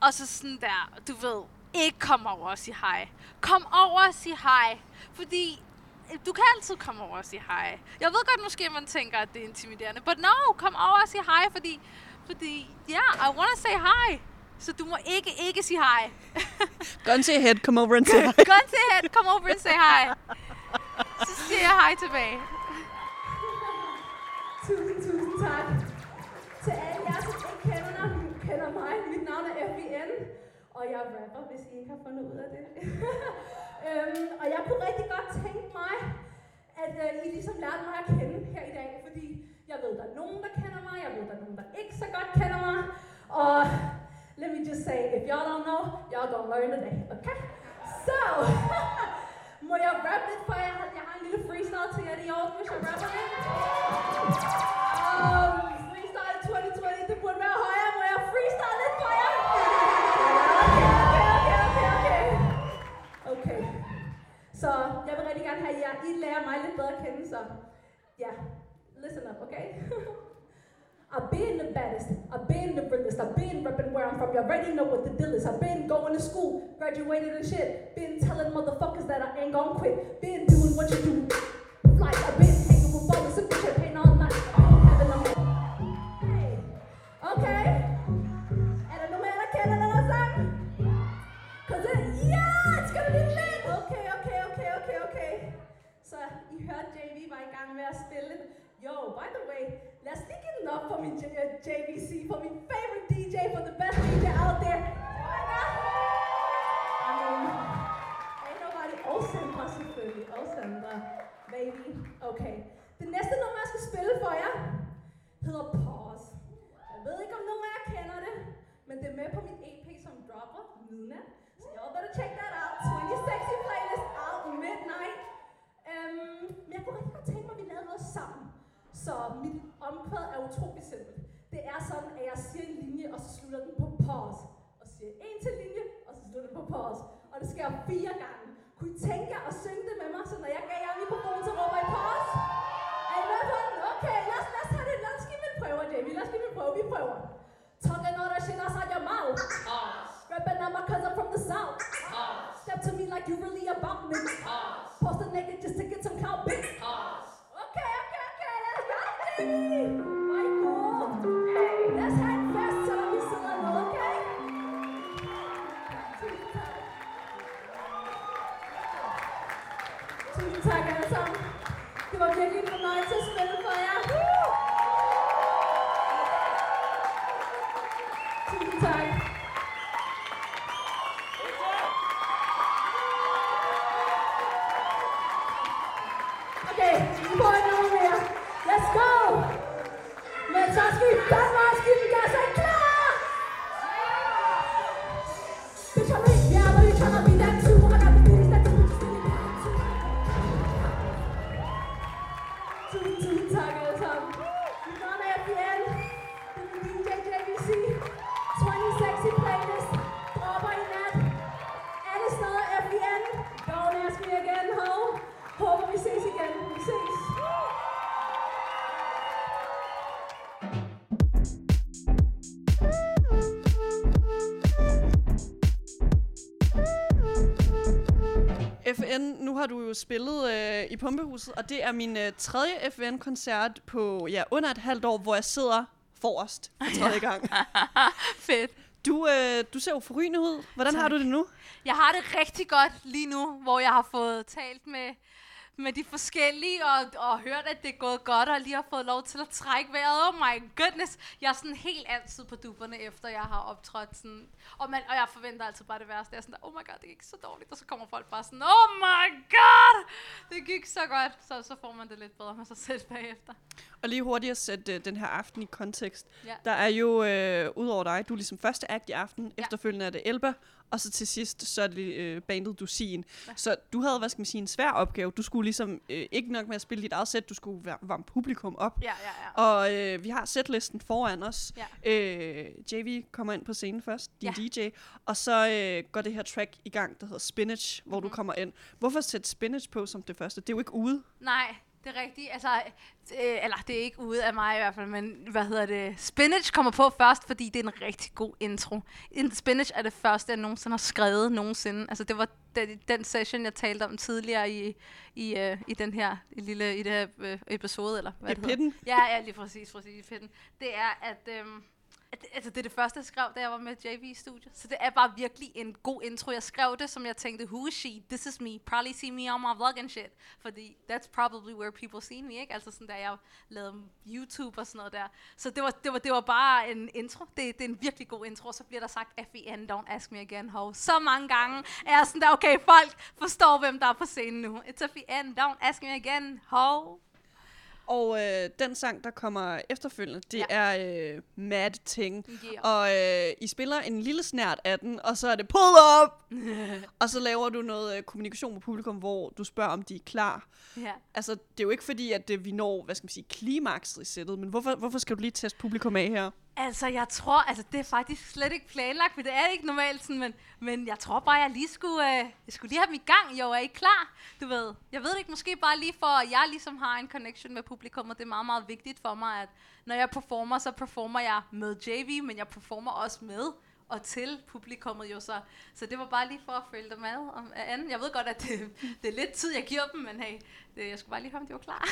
og så sådan der, du ved, ikke komme over og sige hej. Kom over og sige hej, fordi du kan altid komme over og sige hej. Jeg ved godt, måske man tænker, at det er intimiderende, but no, kom over og sige hej, fordi, fordi yeah, I wanna say hi. Så du må ikke, ikke sige hej. Guns ahead, come over and say hi. Guns ahead, come over and say hi. Så siger jeg hej tilbage. Tusind, tusind tak til alle jer, som ikke kender, kender mig. Mit navn er F B N, og jeg er rapper, hvis I ikke har fundet ud af det. øhm, og jeg kunne rigtig godt tænke mig, at øh, I ligesom lærte mig at kende her i dag, fordi jeg ved, der er nogen, der kender mig, jeg ved, der er nogen, der ikke så godt kender mig. Og let me just say, if y'all don't know, y'all gonna learn today, okay? So, må jeg rappe lidt for jer? Jeg har en lille freestyle til jer i år, hvis jeg rapper lidt. Så jeg vil rigtig gerne have jer, I lærer mig lidt bedre at kende, så ja, yeah. Listen up, okay? I've been the baddest, I've been the realest, I've been reppin' where I'm from, you already know what the deal is. I've been going to school, graduated and shit, been telling motherfuckers that I ain't gon' quit, been doing what you do, like I've been hanging with brothers and shit, pain all night, I ain't having no more. Hey, okay? Er der nogen mere, der kender den her sang? Cause it, yeah, it's gonna be lit! Okay, okay. Så I hørte, J V var i gang med at spille Yo, by the way, let's dig in love for min J V C, for min favorite D J, for the best D J out there. I mean, ain't nobody awesome, possibly awesome, but baby, okay. Det næste nummer, jeg skal spille for jer, hedder Pause. Jeg ved ikke, om nogen af jer kender det, men det er med på min E P, som dropper midnat. So y'all better check that out. twenty Sexy playlist out midnight. Um, men jeg kunne rigtig godt tænke mig, at vi lavede noget sammen. Så mit omkvæd er utrolig simpelt. Det er sådan, at jeg siger en linje, og så slutter den på pause. Og siger en til linje, og så slutter den på pause. Og det sker fire gange. Kunne I tænke jer at synge det med mig, så når jeg gav jer mikrofonen, så råber I pause? Er I med på den? Okay, lad os, lad os have det. Lad os give en prøve, Jamie. Lad os give en prøve. Vi prøver. Talking all that shit outside your mouth. Pause. Rapping out my cousin from the south. Pause. Step to me like you really about me. Pause. Post a naked just to get some cow bitch. Pause. Okay, okay, okay. Let's go, baby. Michael. Hey. Let's head fast to the salon, okay? Two times. Two times, alle sammen. Det var virkelig en fornøjelse at spille for jer. Spillet øh, i Pumpehuset, og det er min øh, tredje F N-koncert på ja, under et halvt år, hvor jeg sidder forrest for tredje gang. Fedt. Du, øh, du ser jo forrygende ud. Hvordan tak. Har du det nu? Jeg har det rigtig godt lige nu, hvor jeg har fået talt med, med de forskellige, og, og hørt, at det er gået godt, og lige har fået lov til at trække vejret. Oh my goodness. Jeg er sådan helt altid på dupperne, efter jeg har optrådt. Sådan. Og, man, og jeg forventer altid bare det værste. Jeg er sådan, oh my god, det gik så dårligt. Og så kommer folk bare sådan, oh my god, det gik så godt. Så, så får man det lidt bedre med sig selv bagefter. Og lige hurtigt at sætte uh, den her aften i kontekst. Ja. Der er jo, øh, udover dig, du er ligesom første act i aften. Ja. Efterfølgende er det Elba. Og så til sidst, så er det øh, bandet Dusin. Ja. Så du havde, hvad skal man sige, en svær opgave. Du skulle ligesom øh, ikke nok med at spille dit eget sæt, du skulle var- varme publikum op. Ja, ja, ja. Og øh, vi har sætlisten foran os. Ja. Øh, J V kommer ind på scenen først, din ja. D J. Og så øh, går det her track i gang, der hedder Spinach, hvor mm-hmm. du kommer ind. Hvorfor sætte Spinach på som det første? Det er jo ikke ude. Nej. Det er rigtigt, altså, øh, eller det er ikke ude af mig i hvert fald, men hvad hedder det, Spinach kommer på først, fordi det er en rigtig god intro. Spinach er det første, jeg nogensinde har skrevet nogensinde, altså det var den, den session, jeg talte om tidligere i, i, øh, i den her lille i det her, øh, episode, eller hvad I det hedder. Pitten. Ja, ja, lige præcis, præcis, i Pitten. Det er, at... Øh, Altså, det er det første, jeg skrev, da jeg var med J V i studiet. Så det er bare virkelig en god intro. Jeg skrev det, som jeg tænkte, who is she? This is me. Probably see me on my vlog and shit. Fordi that's probably where people see me, ikke? Altså sådan, da jeg lavede YouTube og sådan noget der. Så det var, det var, det var bare en intro. Det, det er en virkelig god intro. Så bliver der sagt, F E N, don't ask me again, ho. Så mange gange er jeg sådan der, okay, folk forstår, hvem der er på scenen nu. It's F E N, don't ask me again, ho. Og øh, den sang, der kommer efterfølgende, det ja. er øh, Mad Ting. Yeah. Og øh, I spiller en lille snært af den, og så er det Pull Up! Og så laver du noget øh, kommunikation med publikum, hvor du spørger, om de er klar. Yeah. Altså, det er jo ikke fordi, at det, vi når, hvad skal man sige, klimakset i sættet, men hvorfor, hvorfor skal du lige teste publikum af her? Altså, jeg tror, altså det er faktisk slet ikke planlagt, for det er ikke normalt sådan, men, men jeg tror bare, jeg lige skulle, øh, jeg skulle lige have dem i gang. Jo, er I klar? Du ved, jeg ved det ikke, måske bare lige for, at jeg ligesom har en connection med publikum, og det er meget, meget vigtigt for mig, at når jeg performer, så performer jeg med J V, men jeg performer også med og til publikummet jo så. Så det var bare lige for at følge dem ad om anden. Jeg ved godt, at det, det er lidt tid, jeg giver dem, men hey, det, jeg skulle bare lige høre, om de var klar.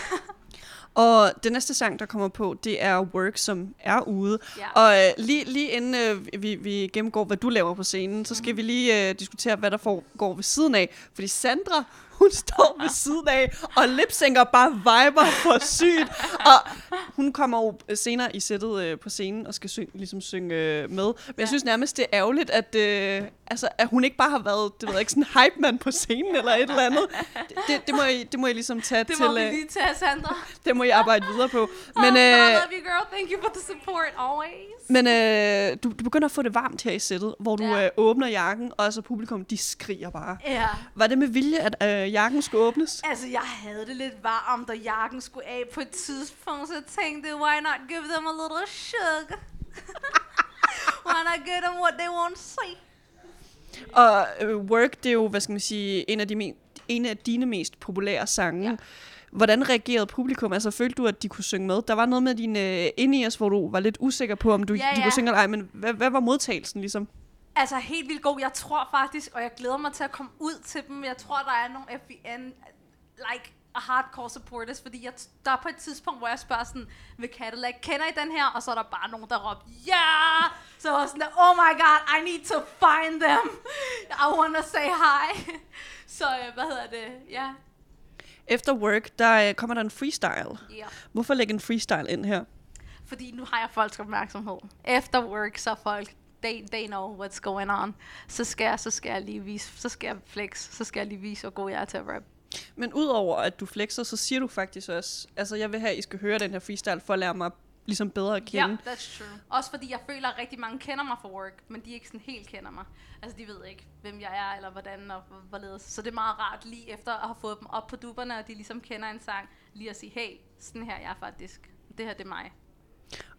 Og den næste sang, der kommer på, det er Work, som er ude. Ja. Og øh, lige, lige inden øh, vi, vi gennemgår, hvad du laver på scenen, så skal mm. vi lige øh, diskutere, hvad der foregår ved siden af. Fordi Sandra, Hun står ved siden af, og lipsynker bare viber for sygt. Og hun kommer jo senere i sættet øh, på scenen og skal synge, ligesom synge øh, med. Men jeg synes nærmest, det er ærgerligt, at, øh, altså, at hun ikke bare har været, det ved jeg ikke, sådan hype man på scenen eller et eller andet. Det, det, det, må, I, det må I ligesom tage det til... Det må vi lige tage, Sandra. Det må I arbejde videre på. Men, oh, I love you, girl. Thank you for the support always. Men øh, du, du begynder at få det varmt her i sættet, hvor du yeah. øh, åbner jakken, og altså publikum, de skriger bare. Yeah. Var det med vilje, at øh, jakken skulle åbnes? Altså, jeg havde det lidt varmt, og jakken skulle af på et tidspunkt, så jeg tænkte, why not give them a little sugar? Why not give them what they won't see? Og uh, Work, det er jo, hvad skal man sige, en af, de me- en af dine mest populære sange. Ja. Hvordan reagerede publikum? Altså, følte du, at de kunne synge med? Der var noget med dine in-ears, hvor du var lidt usikker på, om du, ja, ja. de kunne synge eller ej, men hvad, hvad var modtagelsen ligesom? Altså, helt vildt god. Jeg tror faktisk, og jeg glæder mig til at komme ud til dem. Jeg tror, der er nogle F B N, like, hardcore supporters, fordi jeg, der er på et tidspunkt, hvor jeg spørger sådan, ved Cadillac, kender I den her? Og så er der bare nogen, der råber, ja! Yeah! Så jeg var sådan, oh my god, I need to find them! I wanna say hi! Så, hvad hedder det? Ja. Efter Work, der kommer der en freestyle. Yeah. Hvorfor lægge en freestyle ind her? Fordi nu har jeg folks opmærksomhed. Efter Work, så folk They, they know what's going on. Så skal jeg, så skal jeg lige vise, så skal jeg flex, så skal jeg lige vise, hvor god jeg er til at rap. Men udover at du flexer, så siger du faktisk også, altså jeg vil have, I skal høre den her freestyle, for at lære mig ligesom bedre at kende. Ja, yeah, that's true. Også fordi jeg føler, at rigtig mange kender mig for Work, men de ikke sådan helt kender mig. Altså de ved ikke, hvem jeg er, eller hvordan, og hvorledes. Så det er meget rart lige efter at have fået dem op på dupperne, og de ligesom kender en sang, lige at sige, hey, sådan her jeg er faktisk. Det her, det er mig.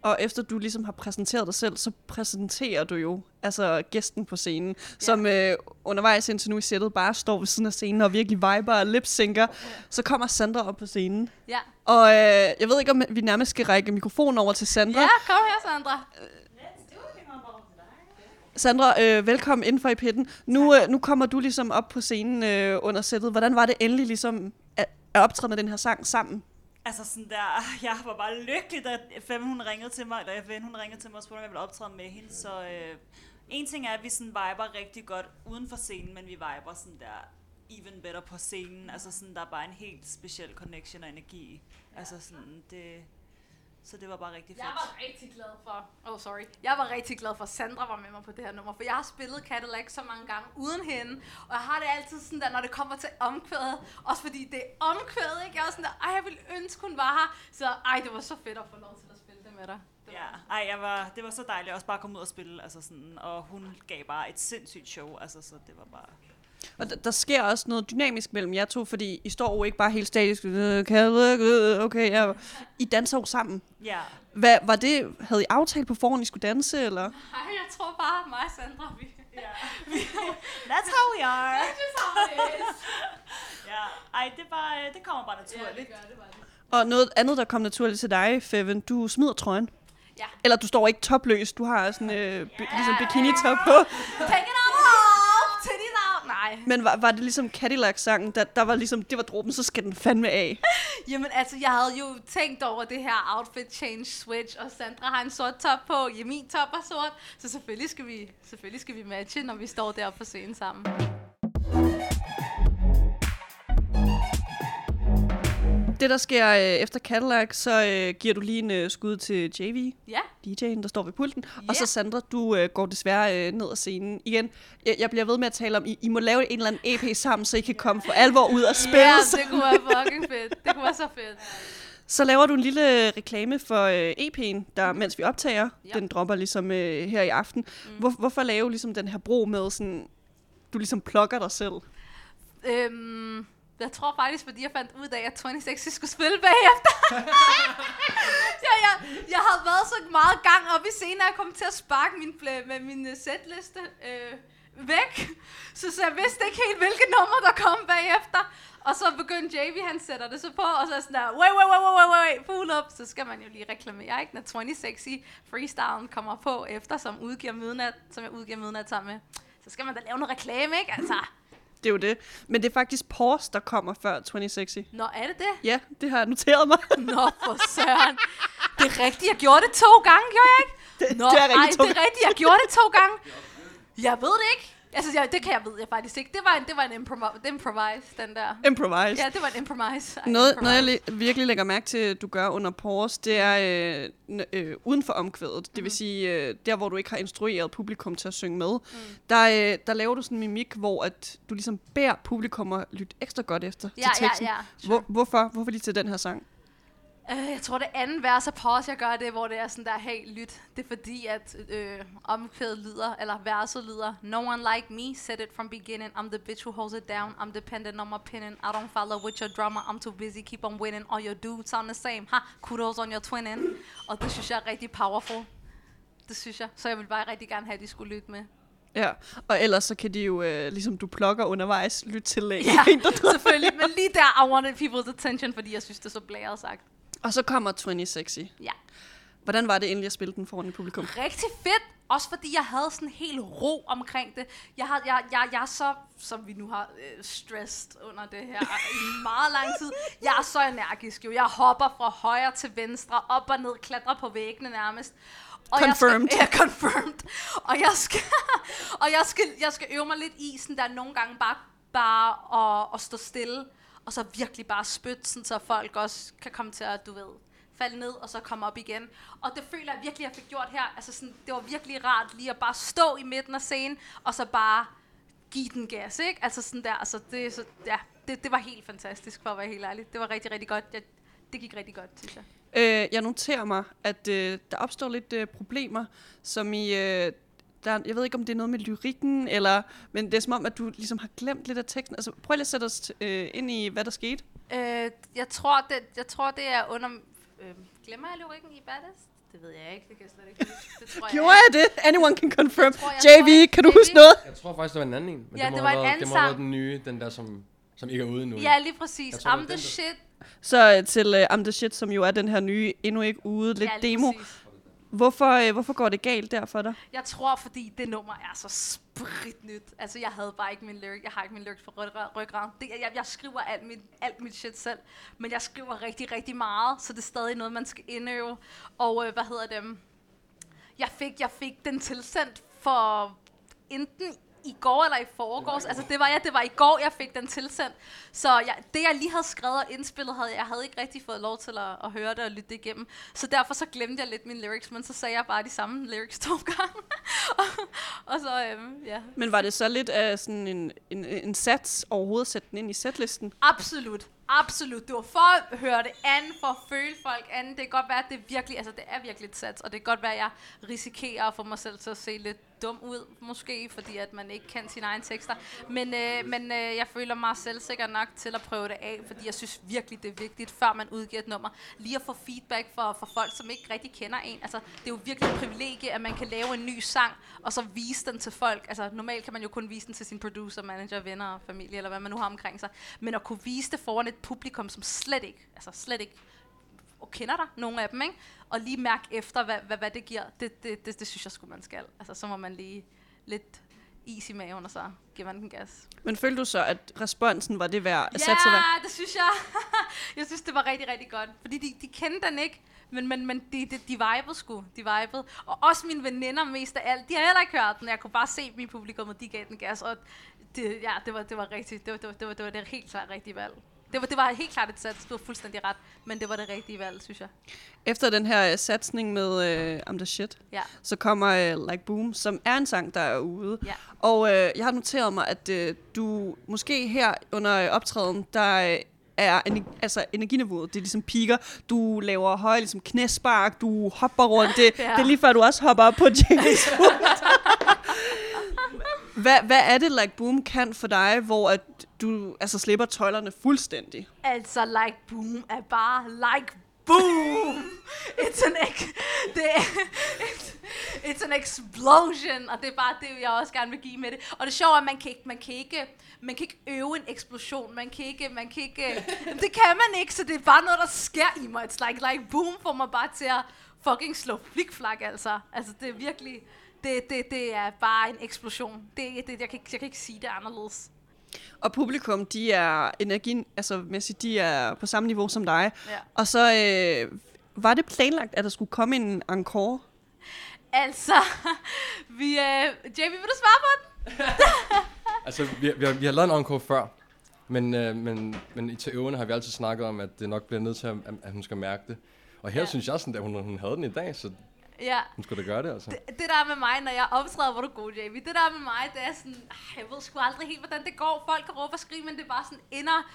Og efter du ligesom har præsenteret dig selv, så præsenterer du jo altså gæsten på scenen, yeah. som øh, undervejs indtil nu i sættet bare står ved siden af scenen og virkelig viber og lipsynker. Yeah. Så kommer Sandra op på scenen. Yeah. Og øh, jeg ved ikke, om vi nærmest skal række mikrofonen over til Sandra. Ja, yeah, kom her, Sandra. Sandra, øh, velkommen indenfor i Pitten. Nu, øh, nu kommer du ligesom op på scenen øh, under sættet. Hvordan var det endelig ligesom at optræde med den her sang sammen? Altså sådan der, jeg var bare lykkelig, da Feven hun ringede til mig, eller Feven hun ringede til mig og spurgte, om jeg ville optræde med hende. Så øh, en ting er, at vi sådan viber rigtig godt uden for scenen, men vi viber sådan der even better på scenen. Altså sådan, der er bare en helt speciel connection og energi. Ja. Altså sådan, det... Så det var bare rigtig fedt. Jeg var rigtig glad for, oh sorry, jeg var rigtig glad for, at Sandra var med mig på det her nummer, for jeg har spillet Cadillac så mange gange uden hende, og jeg har det altid sådan der, når det kommer til omkvædet, også fordi det er omkvædet, ikke? Jeg var sådan der, ej, jeg ville ønske, hun var her, så ej, det var så fedt at få lov til at spille det med dig. Det ja, var... ej, jeg var, det var så dejligt også bare at komme ud og spille, altså sådan, og hun gav bare et sindssygt show, altså så det var bare... Og der, der sker også noget dynamisk mellem jer to, fordi I står jo ikke bare helt statisk. Okay, ja. I danser jo sammen. Ja. Hva, var det, havde I aftalt på forhånd, I skulle danse, eller? Nej, jeg tror bare, at mig og Sandra, vi... Yeah. That's how we are. That's just how it is. Ja. Ej, det, bare, det kommer bare naturligt. Ja, det gør det bare. Og noget andet, der kom naturligt til dig, Feven, du smider trøjen. Ja. Eller du står ikke topløs, du har sådan en øh, b- yeah. ligesom bikini-top på. Take it off, take it off. Nej. Men var, var det ligesom Cadillac-sangen, der, der var ligesom, det var dråben, så skal den fandme af? Jamen altså, jeg havde jo tænkt over det her outfit change switch, og Sandra har en sort top på, ja, min top er sort, så selvfølgelig skal vi, selvfølgelig skal vi matche, når vi står deroppe på scenen sammen. Det, der sker øh, efter Cadillac, så øh, giver du lige en øh, skud til J V, yeah. D J'en, der står ved pulten. Yeah. Og så Sandra, du øh, går desværre øh, ned ad scenen igen. Jeg, jeg bliver ved med at tale om, I, I må lave en eller anden E P sammen, så I kan komme for alvor ud og spille. Ja, yeah, det kunne være fucking fedt. Det kunne være så fedt. Så laver du en lille reklame for øh, E P'en, der, mm. mens vi optager. Yep. Den dropper ligesom øh, her i aften. Mm. Hvor, hvorfor lave ligesom den her bro med, sådan, du ligesom plukker dig selv? Øhm... Jeg tror faktisk, fordi jeg fandt ud af, at tyve Sexy skulle spille bagefter. ja, ja. Jeg havde været så meget gang oppe i scenen, og jeg kom til at sparke min, med min setliste øh, væk. Så, så jeg vidste ikke helt, hvilke numre der kom bagefter. Og så begyndte J V, han sætter det så på, og så er sådan der, wait, wait, wait, wait, wait, wait, pull up. Så skal man jo lige reklamere, ikke? Når tyve Sexy freestylen kommer på efter, som, udgiver midnat, som jeg udgiver midnat sammen med, så skal man da lave noget reklame, ikke? Altså... Det er jo det. Men det er faktisk Pause, der kommer før tyve Sexy. Nå, er det det? Ja, det har jeg noteret mig. Nå, for søren. Det er rigtigt, jeg gjorde det to gange, gjorde jeg ikke? Det, Nå, det er rigtigt, ej, det er rigtigt, jeg gjorde det to gange. Jeg ved det ikke. Altså, jeg, det kan jeg ved jeg faktisk ikke. Det var en, det var en improv- improvise, den der. Improvise? Ja, det var en improvise. Ej, noget, improvise. Noget, jeg li- virkelig lægger mærke til, du gør under pause, det er øh, n- øh, uden for omkvædet. Det mm. vil sige, øh, der hvor du ikke har instrueret publikum til at synge med, mm. der, øh, der laver du sådan en mimik, hvor at du ligesom beder publikum at lytte ekstra godt efter ja, til teksten. Ja, ja, sure. hvor, hvorfor? Hvorfor lige til den her sang? Uh, jeg tror, det andet vers af pause, jeg gør det, hvor det er sådan der, hey, lyt. Det er fordi, at øh, omkvædet lyder, eller verset lyder, no one like me, said it from beginning, I'm the bitch who holds it down, I'm dependent on my pinning, I don't follow with your drama, I'm too busy, keep on winning, all your dudes sound the same, ha, kudos on your twinning. Og det synes jeg er rigtig powerful. Det synes jeg. Så jeg vil bare rigtig gerne have, at de skulle lytte med. Ja, og ellers så kan de jo, øh, ligesom du plukker undervejs, lytte til lægen. Ja, selvfølgelig, men lige der, I wanted people's attention, fordi jeg synes, det er så blæret sagt. Og så kommer tyve Sexy. Ja. Hvordan var det endelig at spille den foran et publikum? Rigtig fedt. Også fordi jeg havde sådan helt ro omkring det. Jeg har, jeg, jeg, jeg er så, som vi nu har øh, stresset under det her i meget lang tid. Jeg er så energisk jo. Jeg hopper fra højre til venstre, op og ned, klatrer på væggene nærmest. Og confirmed. Jeg skal, ja, confirmed. Og jeg skal, og jeg skal, jeg skal øve mig lidt i sådan der nogle gange bare, bare at, at stå stille. Og så virkelig bare spytte, sådan, så folk også kan komme til at, du ved, falde ned og så komme op igen. Og det føler jeg virkelig, jeg fik gjort her. Altså sådan, det var virkelig rart lige at bare stå i midten af scenen, og så bare give den gas, ikke? Altså sådan der, altså det, så, ja, det, det var helt fantastisk, for at være helt ærlig. Det var rigtig, rigtig godt. Jeg, det gik rigtig godt, synes jeg. Øh, jeg noterer mig, at øh, der opstår lidt øh, problemer, som i... Øh Der, jeg ved ikke, om det er noget med lyrikken, eller, men det er som om, at du ligesom har glemt lidt af teksten. Altså, prøv lige at sætte os øh, ind i, hvad der skete. Øh, jeg, tror, det, jeg tror, det er under... Øh, glemmer jeg lyrikken i baddest? Det ved jeg ikke, det kan jeg slet ikke huske. Gjorde jeg det? Anyone can confirm. Tror, J V, kan du huske noget? Jeg tror faktisk, det var en anden en. Men ja, det, må det var en været, anden det må have været den nye, den der, som, som ikke er ude nu. Ja, lige præcis. Tror, I'm the den, shit. Der. Så til uh, I'm the shit, som jo er den her nye, endnu ikke ude, lidt ja, demo. Præcis. Hvorfor, øh, hvorfor går det galt der for dig? Jeg tror, fordi det nummer er så spritnyt. Altså, jeg havde bare ikke min lyric. Jeg har ikke min lyric for ryggraden. Det, jeg, jeg skriver alt mit, alt mit shit selv. Men jeg skriver rigtig, rigtig meget. Så det er stadig noget, man skal indøve. Og øh, hvad hedder det? Jeg fik, jeg fik den tilsendt for enten i går eller i forgårs. Altså, det var, ja, det var i går, jeg fik den tilsendt. Så jeg, det, jeg lige havde skrevet og indspillet, havde jeg havde ikke rigtig fået lov til at, at høre det og lytte det igennem. Så derfor så glemte jeg lidt mine lyrics, men så sagde jeg bare de samme lyrics to gange. og, og så, øhm, ja. Men var det så lidt af sådan en, en, en sats overhovedet at sætte den ind i setlisten? Absolut. Absolut. Det var for at høre det andet, for at føle folk andet. Det kan godt være, at det virkelig, altså det er virkelig et sats, og det kan godt være, at jeg risikerer at få mig selv til at se lidt dum ud, måske, fordi at man ikke kan sine egne tekster. Men, øh, men øh, jeg føler mig selvsikker nok til at prøve det af, fordi jeg synes virkelig, det er vigtigt, før man udgiver et nummer, lige at få feedback fra for folk, som ikke rigtig kender en. Altså, det er jo virkelig et privilegie, at man kan lave en ny sang, og så vise den til folk. Altså, normalt kan man jo kun vise den til sin producer, manager, venner og familie, eller hvad man nu har omkring sig. Men at kunne vise det foran publikum, som slet ikke, altså slet ikke kender dig, nogle af dem, ikke? Og lige mærke efter, hvad, hvad, hvad det giver, det, det, det, det synes jeg sgu, man skal. Altså, så må man lige lidt is i maven, og så giver man den gas. Men følte du så, at responsen var det værd at sætte sig værd? Ja, det synes jeg. Jeg synes, det var rigtig, rigtig godt. Fordi de, de kendte den ikke, men, men, men de, de, de vibede sgu. De vibede. Og også mine veninder mest af alt, de har heller ikke hørt den. Jeg kunne bare se min publikum, og de gav den gas. Og det, ja, det var, det var rigtigt. Det var, det var, det var, det var det helt klart rigtige valg. Det var, det var helt klart et sats, du var fuldstændig ret, men det var det rigtige valg, synes jeg. Efter den her uh, satsning med uh, I'm the shit, ja. Så kommer uh, Like Boom, som er en sang, der er ude. Ja. Og uh, jeg har noteret mig, at uh, du måske her under optræden, der uh, er ener- altså, energiniveauet, det er ligesom piker. Du laver høje ligesom knæspark, du hopper rundt. Det, ja. Det er lige før, du også hopper op på James Bond. Hvad, hvad er det, Like Boom kan for dig, hvor at du altså slipper tøjlerne fuldstændig? Altså, Like Boom er bare Like Boom! It's an, ex- it's, it's an explosion, og det er bare det, jeg også gerne vil give med det. Og det sjove er, at man kan ikke, man kan ikke, man kan ikke øve en eksplosion, man kan ikke, man kan ikke, det kan man ikke, så det er bare noget, der sker i mig. It's like, like Boom får mig bare til at fucking slå flikflak, altså. Altså, det er virkelig... Det, det, det er bare en eksplosion. Det, det, jeg, kan, jeg kan ikke sige det anderledes. Og publikum, de er energien, altså mæssigt, de er på samme niveau som dig. Ja. Og så øh, var det planlagt, at der skulle komme en encore? Altså, vi, øh, Jamie, vil du svare på den? Altså, vi, vi, har, vi har lavet en encore før, men, øh, men, men til øverne har vi altid snakket om, at det nok bliver nødt til, at, at hun skal mærke det. Og her ja. synes jeg sådan, at hun, hun havde den i dag, så ja. hun skulle da gøre det, altså. Det, det der med mig, når jeg optræder, hvor du god, J V. Det der med mig, det er sådan, jeg ved sgu aldrig helt, hvordan det går. Folk kan råbe og skrige, men det er bare sådan inder,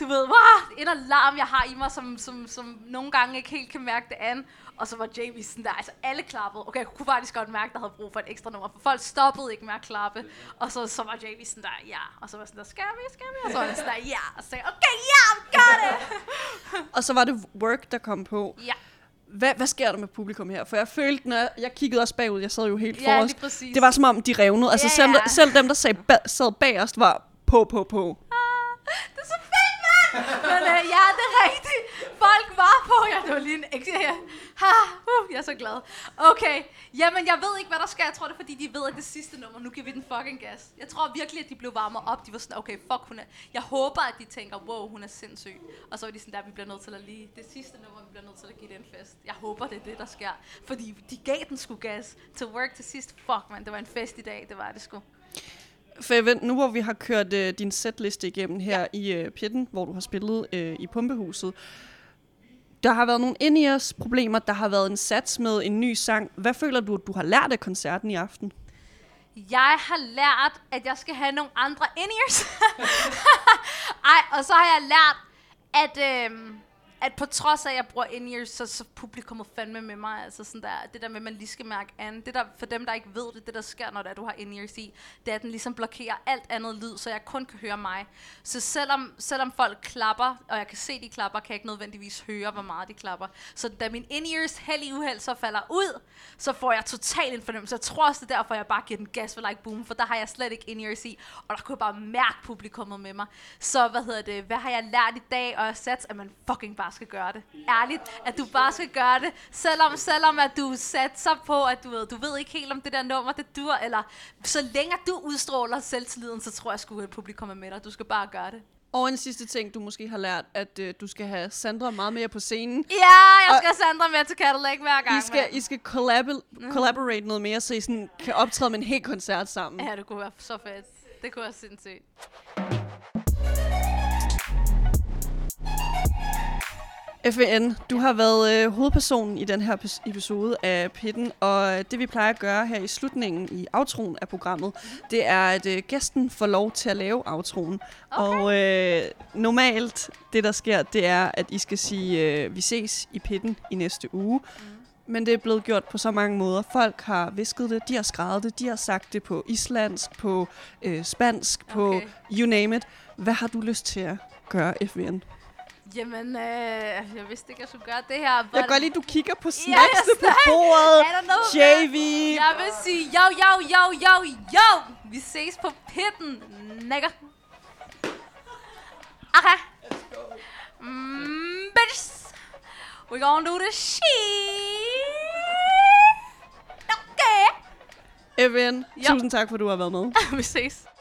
du ved, wow, inder larm, jeg har i mig, som, som, som nogle gange ikke helt kan mærke det an. Og så var J V sådan der, altså alle klappede. Okay, jeg kunne faktisk godt mærke, der havde brug for et ekstra nummer, for folk stoppede ikke med at klappe. Og så, så var J V sådan der, ja. Og så var sådan der, skal vi, skal vi? Og så var sådan der, ja. Og så sagde, okay, ja, gør det! Og så var det Work, der kom på. Ja. Hvad, hvad sker der med publikum her? For jeg følte, når jeg kiggede også bagud, jeg sad jo helt ja, forrest. Det var som om, de revnede. Altså ja, ja. Selv, selv dem, der sad, ba- sad bagerst, var på, på, på. Ah, det er så fedt, mand! Men øh, ja, det er rigtigt. Folk var på. Ja, det var lige en ekstra her. Ha, uh, jeg er så glad. Okay, jamen jeg ved ikke, hvad der sker. Jeg tror, det er, fordi de ved, at det sidste nummer, nu giver vi den fucking gas. Jeg tror virkelig, at de blev varmere op. De var sådan, okay, fuck, hun er... Jeg håber, at de tænker, wow, hun er sindssyg. Og så var de sådan der, vi bliver nødt til at lige... Det sidste nummer, vi bliver nødt til at give det en fest. Jeg håber, det er det, der sker. Fordi de gav den sgu gas til Work til sidst. Fuck, man, det var en fest i dag. Det var det sgu. Feven, nu hvor vi har kørt øh, din setliste igennem her ja. i øh, Pitten, hvor du har spillet øh, i Pumpehuset. Der har været nogle in-ears problemer, der har været en sats med en ny sang. Hvad føler du, at du har lært af koncerten i aften? Jeg har lært, at jeg skal have nogle andre in-ears. Ej, og så har jeg lært, at, øhm, at på trods af, at jeg bruger in-ears, så, så publikummet fandme med mig. Altså sådan der, det der med, man lige skal mærke an. Det der, for dem, der ikke ved det, det der sker, når der, du har in-ears i, det er, at den ligesom blokerer alt andet lyd, så jeg kun kan høre mig. Så selvom, selvom folk klapper, og jeg kan se, de klapper, kan jeg ikke nødvendigvis høre, hvor meget de klapper. Så da min in-ears held i uheld så falder ud, så får jeg totalt en fornemmelse. Jeg tror også, det er derfor, jeg bare giver den gas ved Like Boom, for der har jeg slet ikke in-ears i, og der kunne jeg bare mærke publikummet med mig. Så hvad hedder det, hvad har jeg lært i dag, og jeg sats, at man fucking bare skal gøre det. Ærligt, at du bare skal gøre det, selvom, selvom at du satser på, at du ved, du ved ikke helt om det der nummer, det dur, eller så længe du udstråler selvtilliden, så tror jeg sgu, at publikum er med dig. Du skal bare gøre det. Og en sidste ting, du måske har lært, at øh, du skal have Sandra meget mere på scenen. Ja, jeg skal og have Sandra med til Cadillac hver gang. I skal, I skal collab- collaborate mm. noget mere, så I sådan kan optræde med en hel koncert sammen. Ja, det kunne være så fedt. Det kunne være sindssygt. F V N, du har været øh, hovedpersonen i den her episode af Pitten, og det vi plejer at gøre her i slutningen i outroen af programmet, det er, at øh, gæsten får lov til at lave outroen. Okay. Og øh, normalt, det der sker, det er, at I skal sige, øh, vi ses i Pitten i næste uge. Mm. Men det er blevet gjort på så mange måder. Folk har visket det, de har skrevet det, de har sagt det på islandsk, på øh, spansk, okay. på you name it. Hvad har du lyst til at gøre, F V N? Jamen, øh, jeg vidste ikke, jeg skulle gøre det her. Jeg kan godt lide, du kigger på snapset ja, på bordet. J V. Jeg vil sige, yo, yo, yo, yo, yo. Vi ses på Pitten, nigger. Okay. Mm, bitches. We're gonna do this shit. Okay. Evan, yep. Tusind tak, for du har været med. Vi ses.